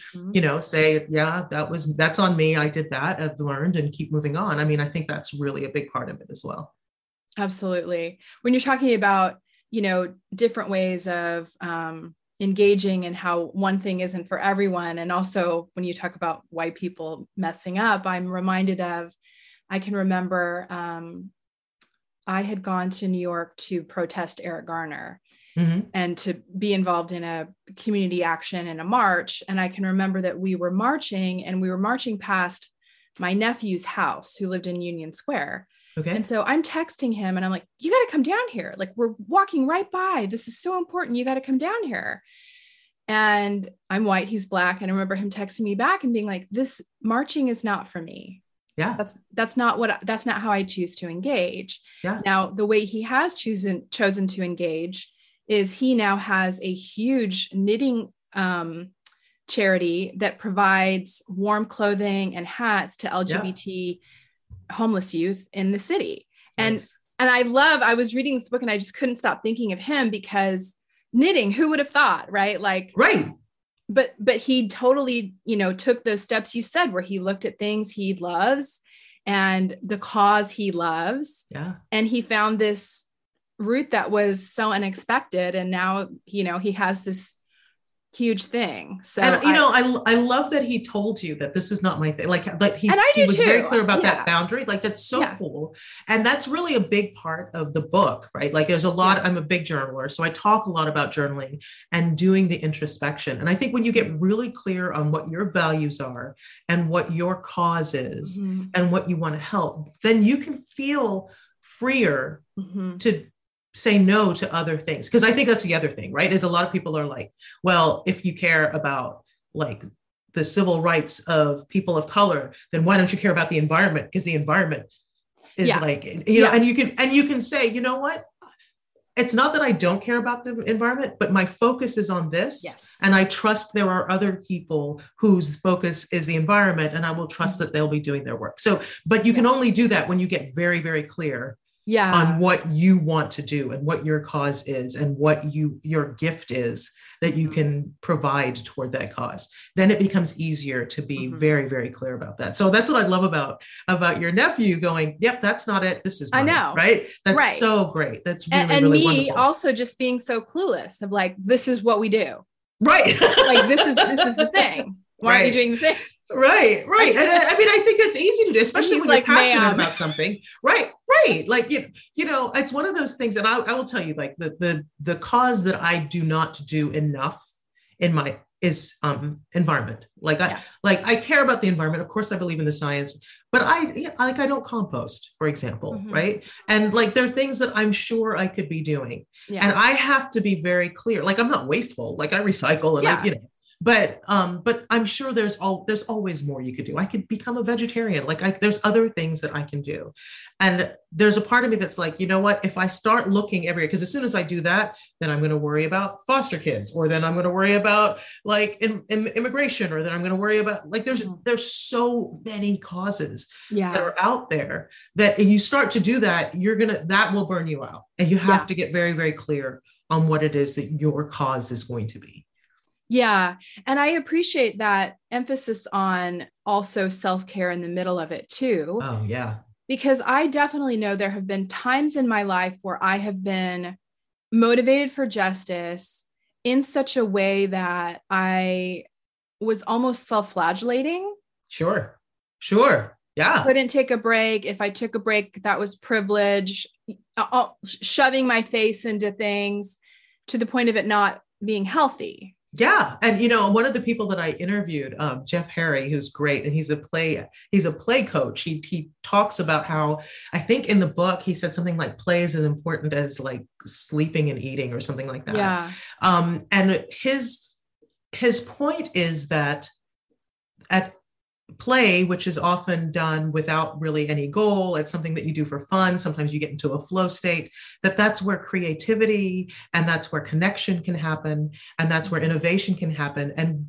say, that's on me. I did that. I've learned and keep moving on. I mean, I think that's really a big part of it as well. Absolutely. When you're talking about, different ways of, engaging and how one thing isn't for everyone. And also when you talk about white people messing up, I'm reminded of, I can remember, I had gone to New York to protest Eric Garner and to be involved in a community action and a march. And I can remember that we were marching past my nephew's house who lived in Union Square. Okay. And so I'm texting him and I'm like, you got to come down here. Like we're walking right by. This is so important. You got to come down here. And I'm white, he's black. And I remember him texting me back and being like, this marching is not for me. Yeah. That's not how I choose to engage. Yeah. Now, the way he has chosen to engage is he now has a huge knitting, charity that provides warm clothing and hats to LGBT homeless youth in the city. Nice. And I was reading this book and I just couldn't stop thinking of him because knitting, who would have thought, right? Like, right. But he totally, took those steps you said, where he looked at things he loves and the cause he loves. Yeah. And he found this route that was so unexpected. And now, he has this huge thing. So, and, I love that he told you that this is not my thing. Like he was very clear about that boundary. Like that's so cool. And that's really a big part of the book, right? Like there's a lot, I'm a big journaler. So I talk a lot about journaling and doing the introspection. And I think when you get really clear on what your values are and what your cause is and what you want to help, then you can feel freer to say no to other things. Cause I think that's the other thing, right? Is a lot of people are like, well, if you care about like the civil rights of people of color, then why don't you care about the environment? Cause the environment is like, and you can say, you know what? It's not that I don't care about the environment, but my focus is on this. Yes. And I trust there are other people whose focus is the environment, and I will trust that they'll be doing their work. So, but you can only do that when you get very, very clear yeah. on what you want to do and what your cause is and what your gift is that you can provide toward that cause, then it becomes easier to be very, very clear about that. So that's what I love about your nephew going, yep, that's not it. This is not it, right? That's right. So great. That's really, and really wonderful. And me also just being so clueless of like, this is what we do. Right. Like, this is the thing. Why aren't you doing the thing? Right. And I mean, I think it's easy to do, especially when you're passionate about something. Right. Like, you know, it's one of those things. And I will tell you, like, the cause that I do not do enough in my is environment. Like, I care about the environment. Of course, I believe in the science, but I don't compost, for example. Mm-hmm. Right. And like, there are things that I'm sure I could be doing. Yeah. And I have to be very clear. Like, I'm not wasteful. Like, I recycle and I, you know. But I'm sure there's always more you could do. I could become a vegetarian. Like there's other things that I can do. And there's a part of me that's like, you know what, if I start looking everywhere, because as soon as I do that, then I'm going to worry about foster kids, or then I'm going to worry about like immigration, or then I'm going to worry about like, there's so many causes that are out there that if you start to do that, that will burn you out. And you have to get very, very clear on what it is that your cause is going to be. Yeah. And I appreciate that emphasis on also self-care in the middle of it too. Oh yeah. Because I definitely know there have been times in my life where I have been motivated for justice in such a way that I was almost self-flagellating. Sure. Yeah. I couldn't take a break. If I took a break, that was privilege, shoving my face into things to the point of it not being healthy. Yeah. And, you know, one of the people that I interviewed, Jeff Harry, who's great. And he's a play coach. He talks about how, I think in the book, he said something like play is as important as like sleeping and eating or something like that. Yeah. And his point is that at play, which is often done without really any goal, it's something that you do for fun. Sometimes you get into a flow state, that's where creativity and that's where connection can happen. And that's where innovation can happen. And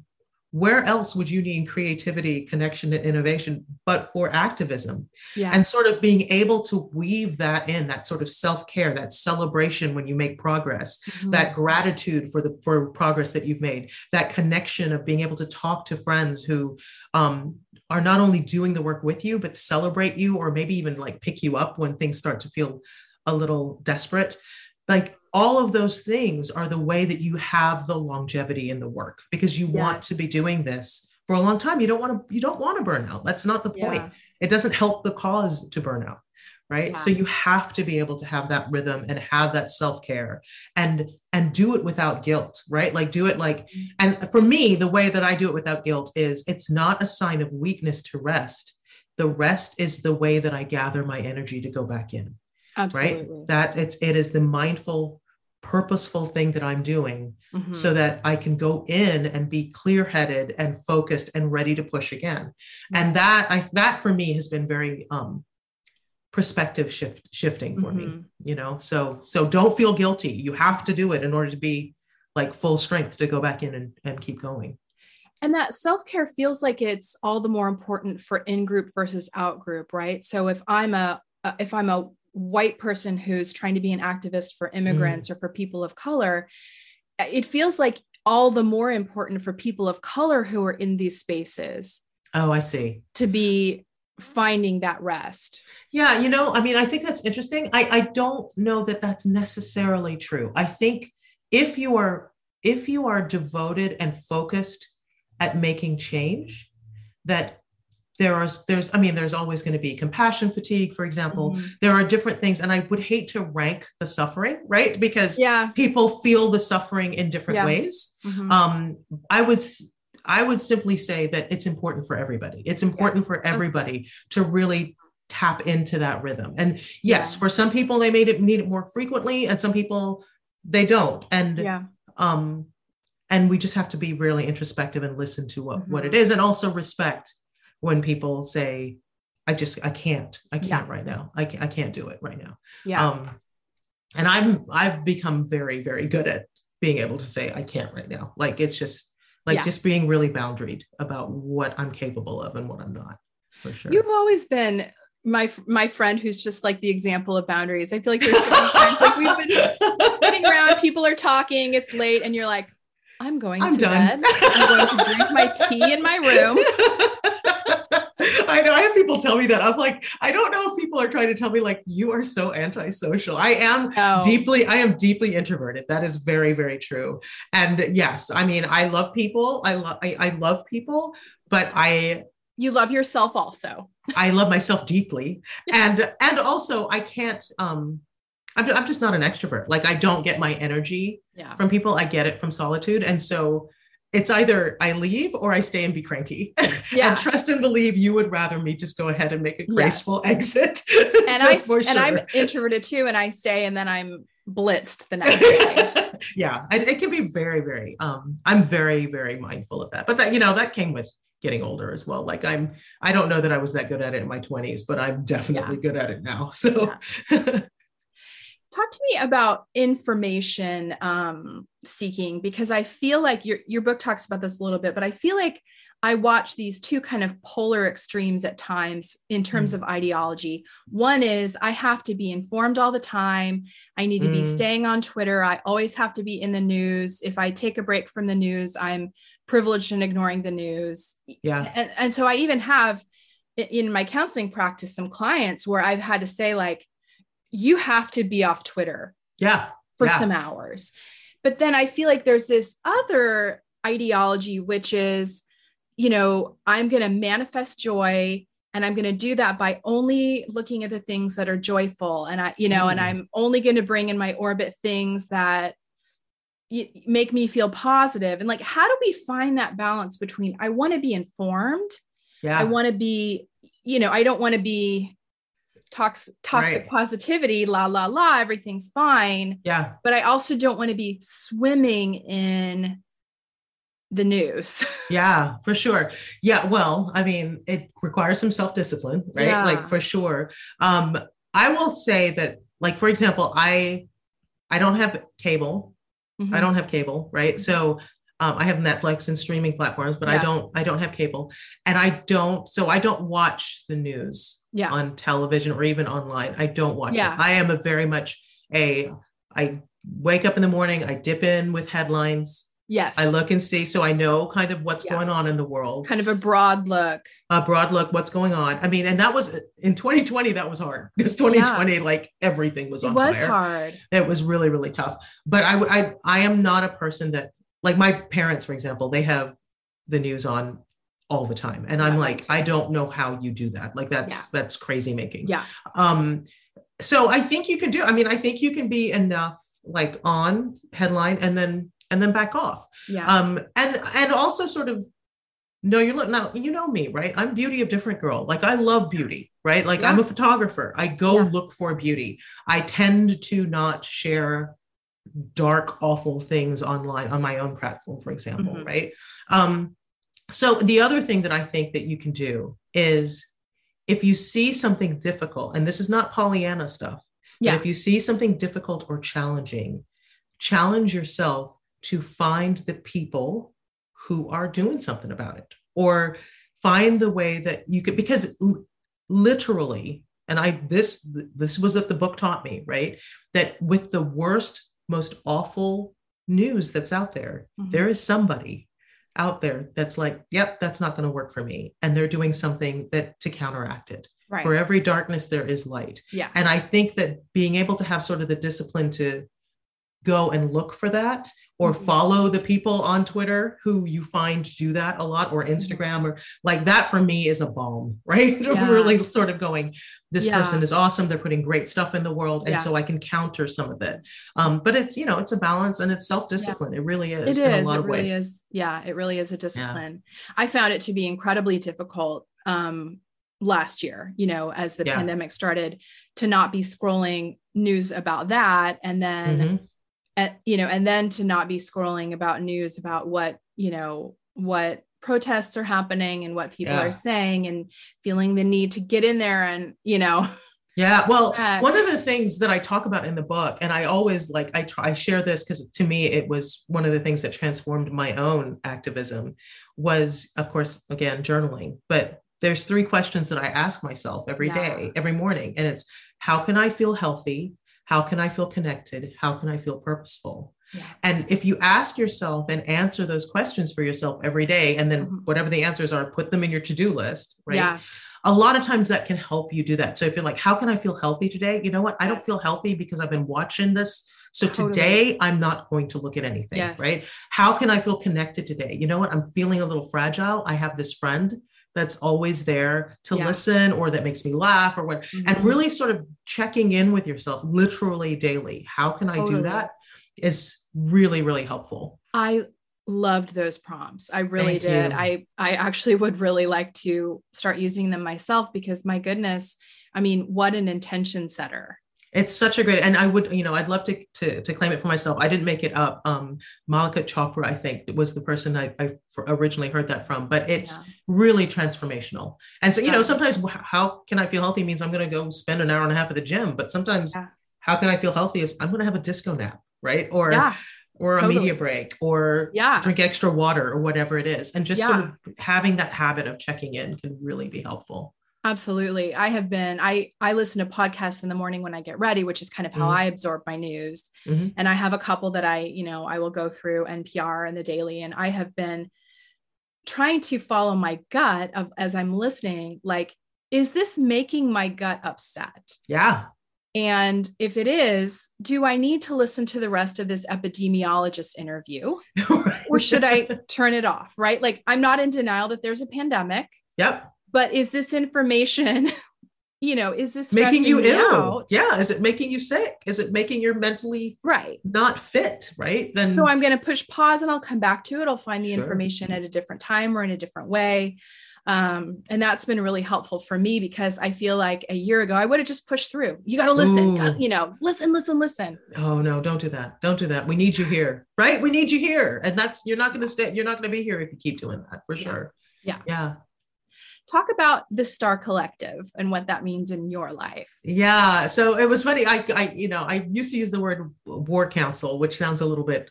where else would you need creativity, connection, and innovation, but for activism? Yeah. And sort of being able to weave that in, that sort of self-care, that celebration when you make progress, that gratitude for progress that you've made, that connection of being able to talk to friends who are not only doing the work with you, but celebrate you, or maybe even like pick you up when things start to feel a little desperate. Like, all of those things are the way that you have the longevity in the work, because you want to be doing this for a long time. You don't want to burn out. That's not the point. Yeah. It doesn't help the cause to burn out. Right. Yeah. So you have to be able to have that rhythm and have that self-care and do it without guilt. Right. Like, do it like, and for me, the way that I do it without guilt is it's not a sign of weakness to rest. The rest is the way that I gather my energy to go back in. Absolutely. Right. That it is the mindful, purposeful thing that I'm doing so that I can go in and be clear-headed and focused and ready to push again. Mm-hmm. And that for me has been very perspective shifting for me, you know? So don't feel guilty. You have to do it in order to be like full strength to go back in and keep going. And that self-care feels like it's all the more important for in-group versus out-group, right? So if I'm a white person who's trying to be an activist for immigrants or for people of color, it feels like all the more important for people of color who are in these spaces. Oh, I see. To be finding that rest. Yeah. You know, I mean, I think that's interesting. I don't know that that's necessarily true. I think if you are devoted and focused at making change, that there's always going to be compassion fatigue, for example. There are different things. And I would hate to rank the suffering, right? Because people feel the suffering in different ways. I would simply say that it's important for everybody. It's important for everybody to really tap into that rhythm. And yes, for some people, they need it more frequently, and some people they don't. And, and we just have to be really introspective and listen to what it is, and also respect when people say, I can't right now. I can't do it right now. Yeah. And I've become very, very good at being able to say, I can't right now. Like, it's just like, just being really boundaried about what I'm capable of and what I'm not, for sure. You've always been my friend who's just like the example of boundaries. I feel like there's so many times like we've been sitting around, people are talking, it's late, and you're like, I'm going to bed. I'm going to drink my tea in my room. I know. I have people tell me that. I'm like, I don't know if people are trying to tell me like, you are so antisocial. I am deeply introverted. That is very, very true. And yes, I mean, I love people. I love people, but you love yourself also. I love myself deeply. And also I can't, I'm just not an extrovert. Like I don't get my energy from people. I get it from solitude. And so it's either I leave or I stay and be cranky. Yeah. And trust and believe you would rather me just go ahead and make a graceful exit. And I'm introverted too. And I stay and then I'm blitzed the next day. Yeah. It can be very, very, I'm very, very mindful of that, but that, you know, that came with getting older as well. Like I don't know that I was that good at it in my 20s, but I'm definitely good at it now. So talk to me about information seeking, because I feel like your book talks about this a little bit, but I feel like I watch these two kind of polar extremes at times in terms of ideology. One is I have to be informed all the time. I need to be staying on Twitter. I always have to be in the news. If I take a break from the news, I'm privileged in ignoring the news. Yeah. And so I even have in my counseling practice, some clients where I've had to say like, you have to be off Twitter for some hours. But then I feel like there's this other ideology, which is, you know, I'm going to manifest joy and I'm going to do that by only looking at the things that are joyful. And I, you know, and I'm only going to bring in my orbit things that make me feel positive. And like, how do we find that balance between, I want to be informed. Yeah. I want to be, you know, I don't want to be toxic positivity, la, everything's fine. Yeah. But I also don't want to be swimming in the news. Yeah, for sure. Yeah. Well, I mean, it requires some self-discipline, right? Yeah. Like for sure. I will say that, like, for example, I don't have cable. Mm-hmm. I don't have cable. Right. So I have Netflix and streaming platforms, but I don't have cable, and I don't watch the news on television or even online. I don't watch it. I am I wake up in the morning, I dip in with headlines. Yes. I look and see. So I know kind of what's going on in the world. Kind of a broad look, what's going on. I mean, and that was in 2020, that was hard because 2020, like everything was on fire. It was hard. It was really, really tough. But I am not a person that, like my parents, for example, they have the news on all the time. And I'm like, I don't know how you do that. Like that's crazy making. Yeah. So I think you can I think you can be enough like on headline and then back off. Yeah. And also sort of, no, you know me, right? I'm beauty of different girl. Like I love beauty, right? Like I'm a photographer. I go look for beauty. I tend to not share dark, awful things online on my own platform, for example. Mm-hmm. Right. So the other thing that I think that you can do is if you see something difficult, and this is not Pollyanna stuff, but if you see something difficult or challenging, challenge yourself to find the people who are doing something about it, or find the way that you could, because literally, and this was what the book taught me, right? That with the worst, most awful news that's out there, there is somebody out there that's like, yep, that's not going to work for me. And they're doing something to counteract it. Right. For every darkness, there is light. Yeah. And I think that being able to have sort of the discipline to go and look for that, or follow the people on Twitter who you find do that a lot, or Instagram, or like that for me is a balm, right? Yeah. Really sort of going, this person is awesome. They're putting great stuff in the world. And so I can counter some of it. But it's, you know, it's a balance and it's self-discipline. Yeah. It really is. It is in a lot of ways. Yeah, it really is a discipline. Yeah. I found it to be incredibly difficult last year, you know, as the pandemic started, to not be scrolling news about that. And then, you know, and then to not be scrolling about news about what, you know, what protests are happening and what people are saying, and feeling the need to get in there and, you know. Yeah. Well, one of the things that I talk about in the book, and I always like, I share this because to me, it was one of the things that transformed my own activism was, of course, again, journaling, but There's three questions that I ask myself every day, every morning. And it's, how can I feel healthy? How can I feel connected? How can I feel purposeful? Yeah. And if you ask yourself and answer those questions for yourself every day, and then whatever the answers are, put them in your to-do list, right? Yeah. A lot of times that can help you do that. So if you're like, how can I feel healthy today? You know what? I don't feel healthy because I've been watching this. So today I'm not going to look at anything, right? How can I feel connected today? You know what? I'm feeling a little fragile. I have this friend that's always there to listen, or that makes me laugh, or what, and really sort of checking in with yourself literally daily. How can I do that? Is really, really helpful. I loved those prompts. I really did. I actually would really like to start using them myself, because my goodness, I mean, what an intention setter. It's such a great, and I would, you know, I'd love to claim it for myself. I didn't make it up. Malika Chopra, I think, was the person I originally heard that from, but it's really transformational. And so, you know, sometimes how can I feel healthy means I'm going to go spend an hour and a half at the gym, but sometimes how can I feel healthy is I'm going to have a disco nap, right? Or, a media break, or drink extra water, or whatever it is. And just sort of having that habit of checking in can really be helpful. Absolutely. I have been, I listen to podcasts in the morning when I get ready, which is kind of how I absorb my news. And I have a couple that I, you know, I will go through NPR and The Daily, and I have been trying to follow my gut of, as I'm listening, like, is this making my gut upset? Yeah. And if it is, do I need to listen to the rest of this epidemiologist interview or should I turn it off? Right? Like, I'm not in denial that there's a pandemic. Yep. But is this information, you know, is this making you ill? Yeah. Is it making you sick? Is it making you mentally not fit? Right. Then so I'm going to push pause and I'll come back to it. I'll find the information at a different time or in a different way. And that's been really helpful for me, because I feel like a year ago, I would have just pushed through. You got to listen, you know, listen. Oh no, don't do that. Don't do that. We need you here, right? We need you here. And that's, you're not going to stay. You're not going to be here if you keep doing that, for sure. Yeah. Yeah. Talk about the Star Collective and what that means in your life. Yeah. So it was funny. I you know, I used to use the word war council, which sounds a little bit,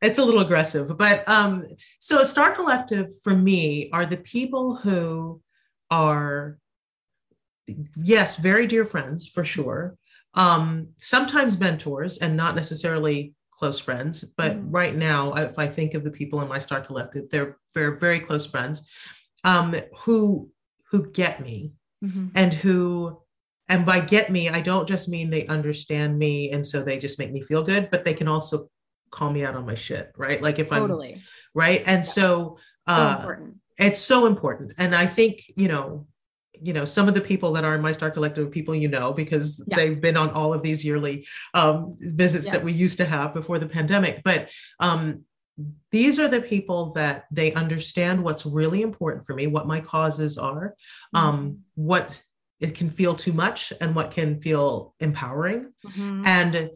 it's a little aggressive, but, so Star Collective for me are the people who are, yes, very dear friends for sure. Sometimes mentors and not necessarily close friends. But right now, if I think of the people in my Star Collective, they're very close friends who get me and who, and by get me, I don't just mean they understand me. And so they just make me feel good, but they can also call me out on my shit. Right. Like if I'm right. And so important. It's so important. And I think, you know, some of the people that are in my Star Collective, people, you know, because they've been on all of these yearly visits that we used to have before the pandemic. But these are the people that they understand what's really important for me, what my causes are, what it can feel too much and what can feel empowering. And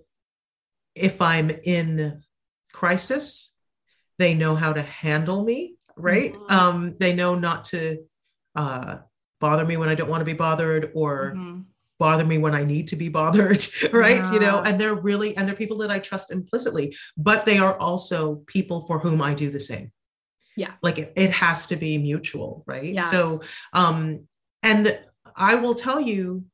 if I'm in crisis, they know how to handle me, right? They know not to, bother me when I don't want to be bothered, or bother me when I need to be bothered. Right. Yeah. You know, and they're really, and they're people that I trust implicitly, but they are also people for whom I do the same. Yeah. Like it has to be mutual. Right. Yeah. So, and I will tell you,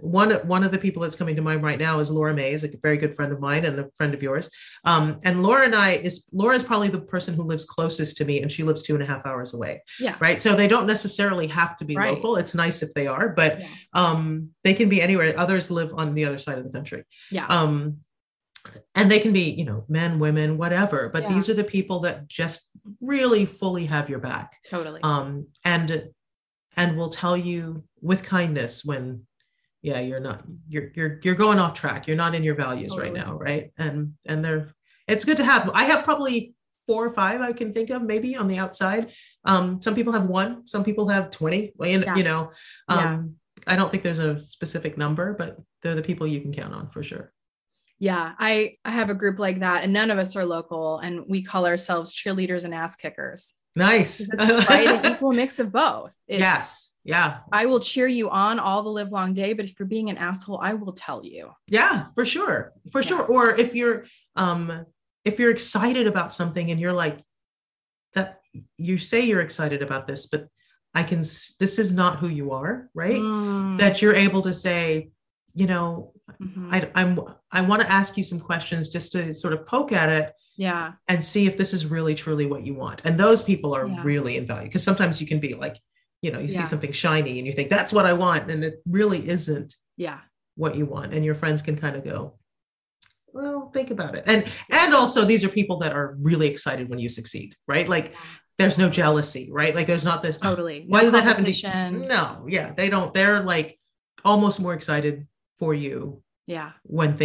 one of the people that's coming to mind right now is Laura Mays, a very good friend of mine and a friend of yours. And Laura is probably the person who lives closest to me, and she lives 2.5 hours away. Yeah. Right. So they don't necessarily have to be local. It's nice if they are, but, they can be anywhere. Others live on the other side of the country. Yeah. And they can be, you know, men, women, whatever, but these are the people that just really fully have your back. Totally. And will tell you with kindness when, you're going off track. You're not in your values right now. Right. And it's good to have. I have probably 4 or 5 I can think of maybe on the outside. Some people have 1, some people have 20, and you know, I don't think there's a specific number, but they're the people you can count on for sure. Yeah. I have a group like that, and none of us are local, and we call ourselves cheerleaders and ass kickers. Nice. It's an equal mix of both. Yes. Yeah. I will cheer you on all the live long day, but if you're being an asshole, I will tell you. Yeah, for sure. For sure. Or if you're excited about something and you're like, that you say you're excited about this, but this is not who you are, right? Mm. That you're able to say, you know, mm-hmm. I want to ask you some questions just to sort of poke at it. Yeah. And see if this is really, truly what you want. And those people are really invaluable, because sometimes you can be like, you know, you see something shiny and you think that's what I want. And it really isn't what you want. And your friends can kind of go, well, think about it. And also these are people that are really excited when you succeed, right? Like there's no jealousy, right? Like there's not this, totally. Why did that happen to you? No. Yeah. They don't, they're like almost more excited for you. Yeah. When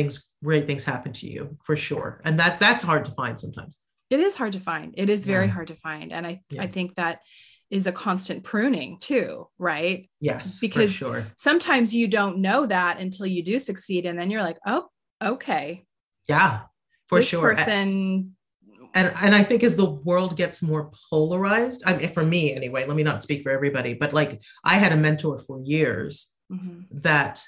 great things happen to you, for sure. And that's hard to find sometimes. It is hard to find. It is very hard to find. And I think that is a constant pruning too, right? Yes. Because sometimes you don't know that until you do succeed. And then you're like, oh, okay. Yeah, for this sure. Person... And I think as the world gets more polarized, I mean, for me anyway, let me not speak for everybody, but like I had a mentor for years mm-hmm. that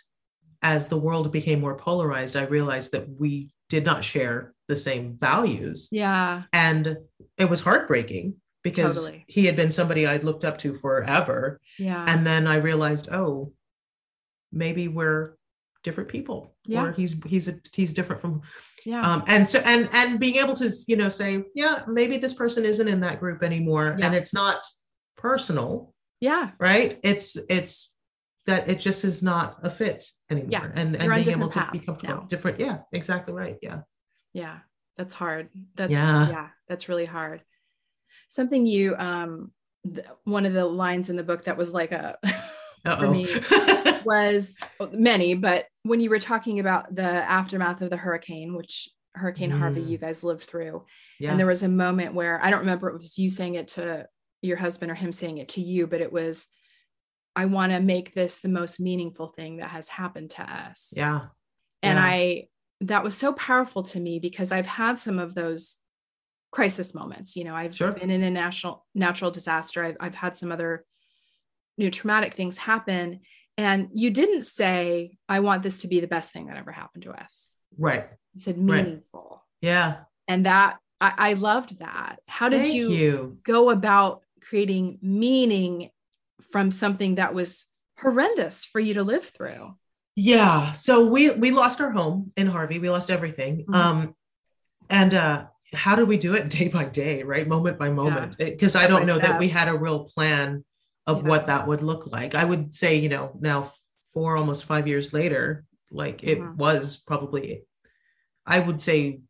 as the world became more polarized, I realized that we did not share the same values. Yeah. And it was heartbreaking because he had been somebody I'd looked up to forever. Yeah. And then I realized, oh, maybe we're different people, or he's different from, and being able to, you know, say, yeah, maybe this person isn't in that group anymore. Yeah. And it's not personal. Yeah. Right. It's that it just is not a fit anymore. Yeah. And being able to be comfortable different. Yeah, exactly. Right. Yeah. Yeah. That's hard. That's, that's really hard. Something you, one of the lines in the book that was like a, for me was many, but when you were talking about the aftermath of the hurricane, which Hurricane Harvey, you guys lived through. Yeah. And there was a moment where I don't remember if it was you saying it to your husband or him saying it to you, but it was, I want to make this the most meaningful thing that has happened to us. Yeah. And that was so powerful to me because I've had some of those crisis moments, you know, I've been in a natural disaster. I've had some other traumatic things happen. And you didn't say, I want this to be the best thing that ever happened to us. Right. You said meaningful. Right. Yeah. And that I loved that. How did you go about creating meaning from something that was horrendous for you to live through? Yeah. So we lost our home in Harvey. We lost everything. Mm-hmm. How did we do it? Day by day, right? Moment by moment. Because I don't know that we had a real plan of what that would look like. I would say, you know, now almost 5 years later, like it was probably, I would say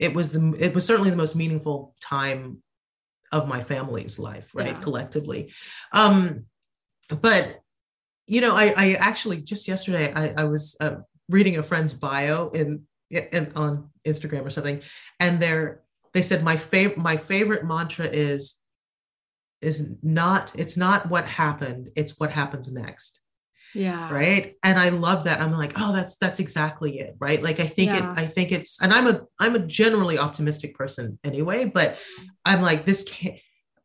it was certainly the most meaningful time of my family's life, right? Yeah. Collectively. But, you know, I actually just yesterday, I was reading a friend's bio on Instagram or something. And they said, my favorite mantra it's not what happened, it's what happens next. Yeah. Right. And I love that. I'm like, oh, that's exactly it. Right. Like, I think it's, and I'm a generally optimistic person anyway, but I'm like,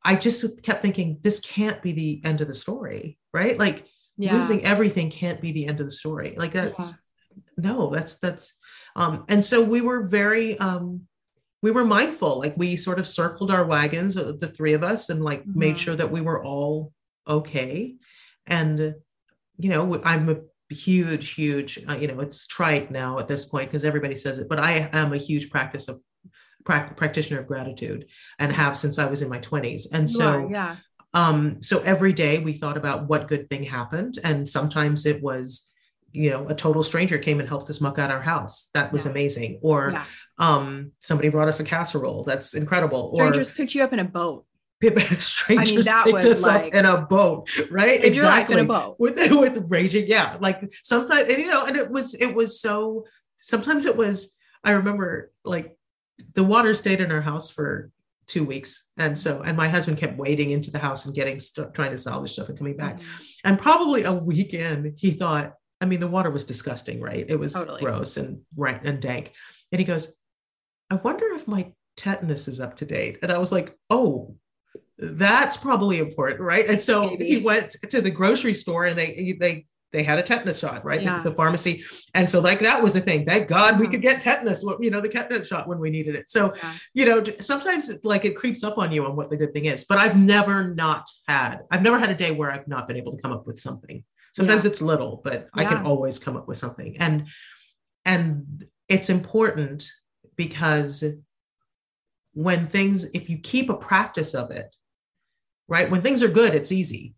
I just kept thinking this can't be the end of the story. Right. Like losing everything can't be the end of the story. Like and so we were very, we were mindful, like we sort of circled our wagons, the three of us, and like made sure that we were all okay. And, you know, I'm a huge, you know, it's trite now at this point because everybody says it, but I am a huge practitioner of gratitude and have since I was in my 20s. And so every day we thought about what good thing happened. And sometimes it was, you know, a total stranger came and helped us muck out our house. That was amazing. Or somebody brought us a casserole. That's incredible. Strangers picked you up in a boat. Strangers picked us up in a boat, right? Exactly. In a boat. With raging. Yeah. Like sometimes, you know, and sometimes I remember like the water stayed in our house for 2 weeks. And my husband kept wading into the house and trying to salvage stuff and coming back. And probably a weekend he thought, I mean, the water was disgusting, right? It was gross and rank and dank. And he goes, I wonder if my tetanus is up to date. And I was like, oh, that's probably important, right? And so he went to the grocery store and they they had a tetanus shot, right? Yeah. The pharmacy. And so like, that was the thing. Thank God we could get tetanus, the tetanus shot when we needed it. So, sometimes it creeps up on you on what the good thing is, but I've never had a day where I've not been able to come up with something. Sometimes it's little, but I can always come up with something. And it's important because if you keep a practice of it, right? When things are good, it's easy.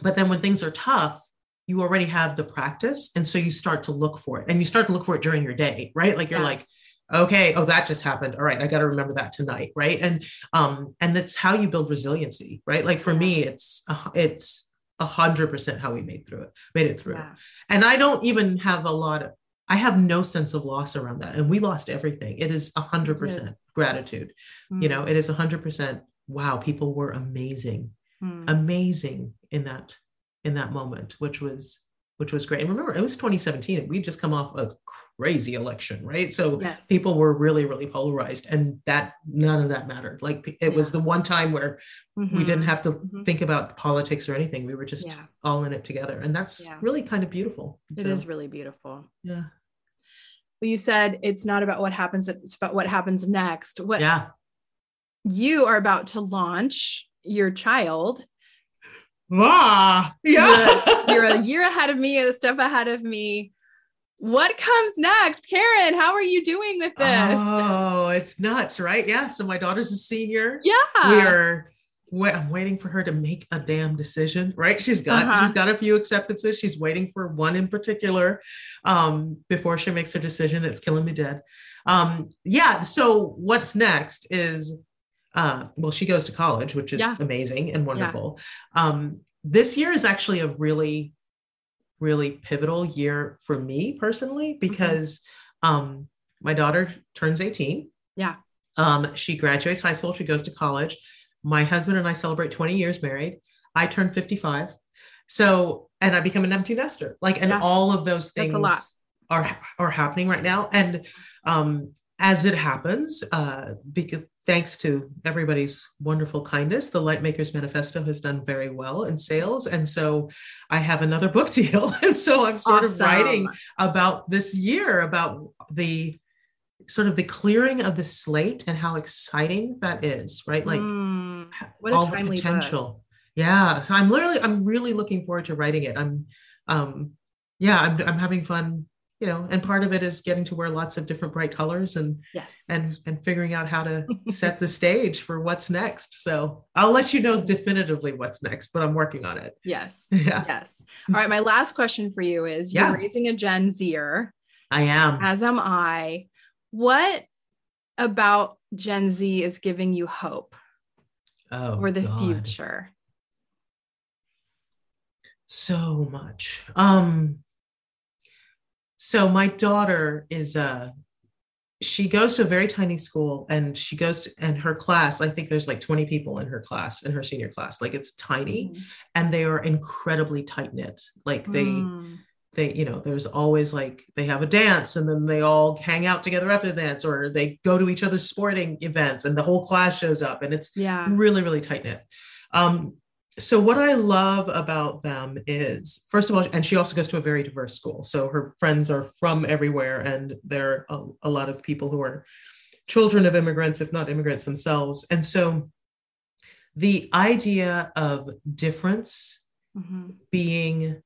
But then when things are tough, you already have the practice. And so you start to look for it, and you start to look for it during your day, right? Like you're like, okay, oh, that just happened. All right. I got to remember that tonight. Right. And that's how you build resiliency, right? Like for me, it's 100% how we made it through. Yeah. And I don't even have I have no sense of loss around that. And we lost everything. It is 100% gratitude. Mm. It is 100%. Wow. People were amazing in that moment, which was great. And remember, it was 2017 and we'd just come off a crazy election, right? So people were really, really polarized, and that none of that mattered. Like it was the one time where we didn't have to think about politics or anything. We were just all in it together. And that's really kind of beautiful. It is really beautiful. Yeah. Well, you said it's not about what happens. It's about what happens next. You are about to launch your child. You're a year ahead of me, a step ahead of me. What comes next, Karen? How are you doing with this? Oh, it's nuts, right? Yeah. So my daughter's a senior. Yeah. I'm waiting for her to make a damn decision, right? She's got a few acceptances. She's waiting for one in particular before she makes her decision. It's killing me dead. So what's next is, she goes to college, which is amazing and wonderful. Yeah. This year is actually a really, really pivotal year for me personally, because my daughter turns 18. Yeah. She graduates high school. She goes to college. My husband and I celebrate 20 years married. I turn 55. So, and I become an empty nester. All of those things are happening right now. And as it happens, because thanks to everybody's wonderful kindness, The Lightmaker's Manifesto has done very well in sales. And so I have another book deal. And so I'm sort of writing about this year, about the sort of the clearing of the slate and how exciting that is, right? Like what all a timely the potential. Book. Yeah. So I'm really looking forward to writing it. I'm having fun. And part of it is getting to wear lots of different bright colors and figuring out how to set the stage for what's next. So I'll let you know definitively what's next, but I'm working on it. Yes. Yeah. Yes. All right. My last question for you is you're raising a Gen Zer. I am. As am I. What about Gen Z is giving you hope for the future? So much. So my daughter is, she goes to a very tiny school, and she goes to, and her class, I think there's like 20 people in her class, in her senior class, like it's tiny and they are incredibly tight knit. Like they there's always like, they have a dance and then they all hang out together after the dance, or they go to each other's sporting events and the whole class shows up, and it's really, really tight knit. So what I love about them is, first of all, and she also goes to a very diverse school. So her friends are from everywhere, and there are a lot of people who are children of immigrants, if not immigrants themselves. And so the idea of difference being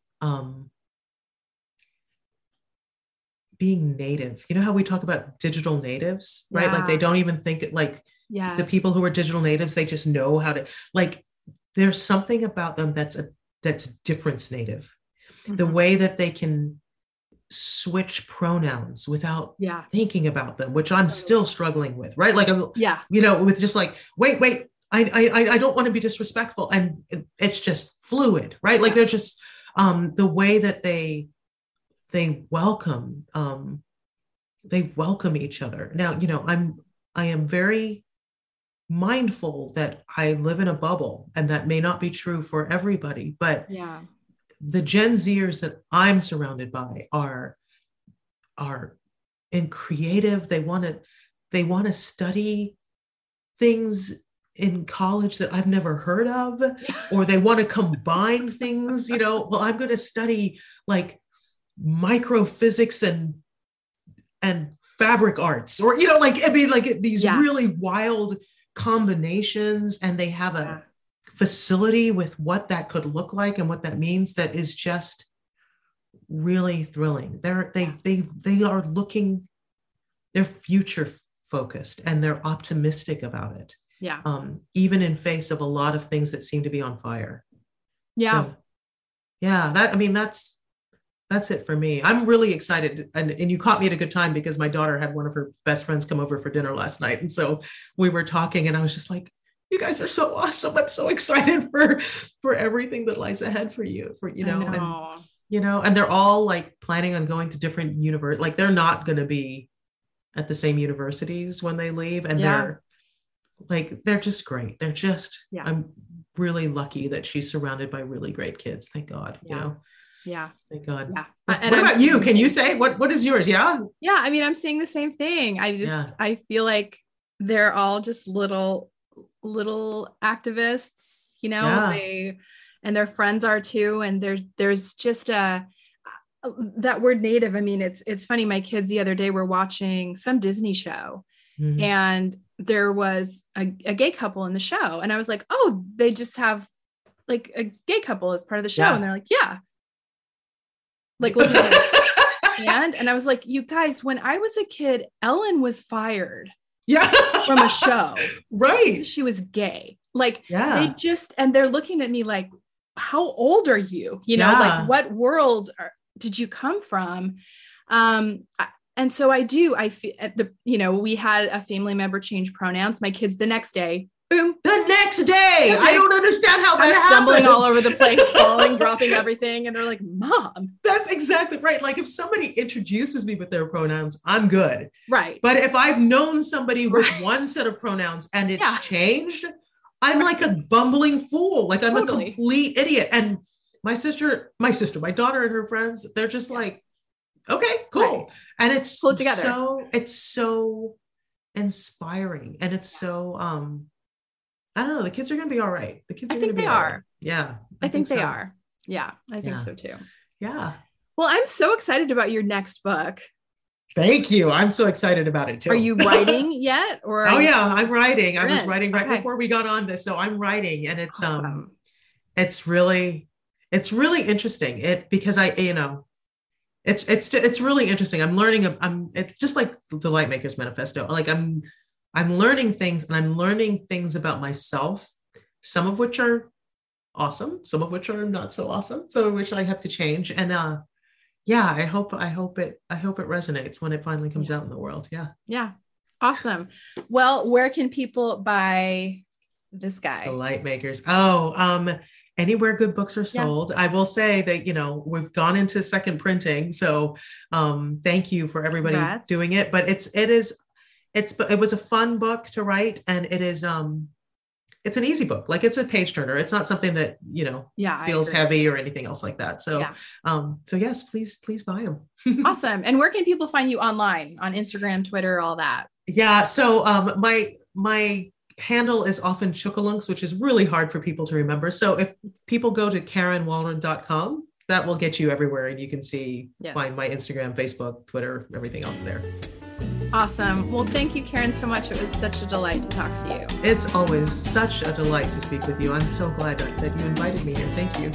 native, you know how we talk about digital natives, right? Yeah. Like they don't even think the people who are digital natives, they just know how to there's something about them that's difference native, the way that they can switch pronouns without thinking about them, which I'm still struggling with, right? Like I'm, with just like, wait, I don't want to be disrespectful, and it's just fluid, right? Like they're just the way that they welcome each other. Now, I am very mindful that I live in a bubble, and that may not be true for everybody, but the Gen Zers that I'm surrounded by are in creative. They want to study things in college that I've never heard of, or they want to combine things, you know, well, I'm going to study like microphysics and fabric arts, or, you know, like, I mean, like these really wild combinations, and they have a facility with what that could look like and what that means. That is just really thrilling. They are looking, they're future focused and they're optimistic about it. Yeah. Even in face of a lot of things that seem to be on fire. Yeah. So, yeah. That's it for me. I'm really excited. And you caught me at a good time, because my daughter had one of her best friends come over for dinner last night. And so we were talking and I was just like, you guys are so awesome. I'm so excited for everything that lies ahead for you, and they're all like planning on going to different universe. Like they're not going to be at the same universities when they leave, and they're just great. They're just, I'm really lucky that she's surrounded by really great kids. Thank God. Yeah. You know? Yeah. Thank God. Yeah. And what about you? Can you say what is yours? Yeah. Yeah. I mean, I'm saying the same thing. I just, I feel like they're all just little activists, you know, they, and their friends are too. And there's just that word native. I mean, it's funny. My kids the other day were watching some Disney show, and there was a gay couple in the show, and I was like, oh, they just have like a gay couple as part of the show. And they're like, look at this. And I was like, you guys, when I was a kid, Ellen was fired from a show. Right. She was gay. Like they just, and they're looking at me like, how old are you? You know, like what world did you come from? And so I feel we had a family member change pronouns. My kids the next day, boom. The next day. I don't understand how that happens. Stumbling all over the place, falling, dropping everything. And they're like, Mom. That's exactly right. Like if somebody introduces me with their pronouns, I'm good. Right. But if I've known somebody with one set of pronouns and it's changed, I'm like a bumbling fool. Like I'm a complete idiot. And my daughter and her friends, they're just like, okay, cool. Right. And it's pulled together. So it's so inspiring. And it's so, I don't know, the kids are going to be all right. The kids, I think they are. Yeah. I think they are. Yeah. I think so too. Yeah. Well, I'm so excited about your next book. Thank you. I'm so excited about it too. Are you writing yet? Or? Oh yeah, I'm writing. I was writing before we got on this. So I'm writing, and it's, awesome. It's really interesting. It's really interesting. It's just like the Lightmaker's Manifesto. Like I'm learning things, and I'm learning things about myself, some of which are awesome, some of which are not so awesome, some of which I have to change. And, I hope it resonates when it finally comes out in the world. Yeah. Yeah. Awesome. Well, where can people buy this guy? The Lightmakers. Oh, anywhere good books are sold. Yeah. I will say that, you know, we've gone into second printing. So thank you for everybody doing it. But it was a fun book to write, and it is it's an easy book. Like it's a page turner. It's not something that, you know, feels heavy or anything else like that. So so yes, please buy them. Awesome. And where can people find you online, on Instagram, Twitter, all that? Yeah. So my handle is often Chookalunks, which is really hard for people to remember. So if people go to KarenWalrend.com, that will get you everywhere, and you can find my Instagram, Facebook, Twitter, everything else there. Awesome. Well, thank you, Karen, so much. It was such a delight to talk to you. It's always such a delight to speak with you. I'm so glad that you invited me here. Thank you.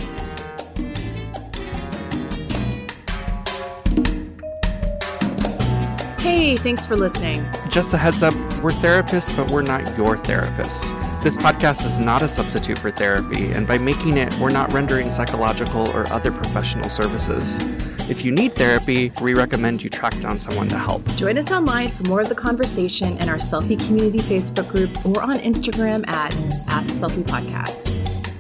Hey, thanks for listening. Just a heads up, we're therapists, but we're not your therapists. This podcast is not a substitute for therapy, and by making it, we're not rendering psychological or other professional services. If you need therapy, we recommend you track down someone to help. Join us online for more of the conversation in our Selfie Community Facebook group, or on Instagram at @SelfiePodcast.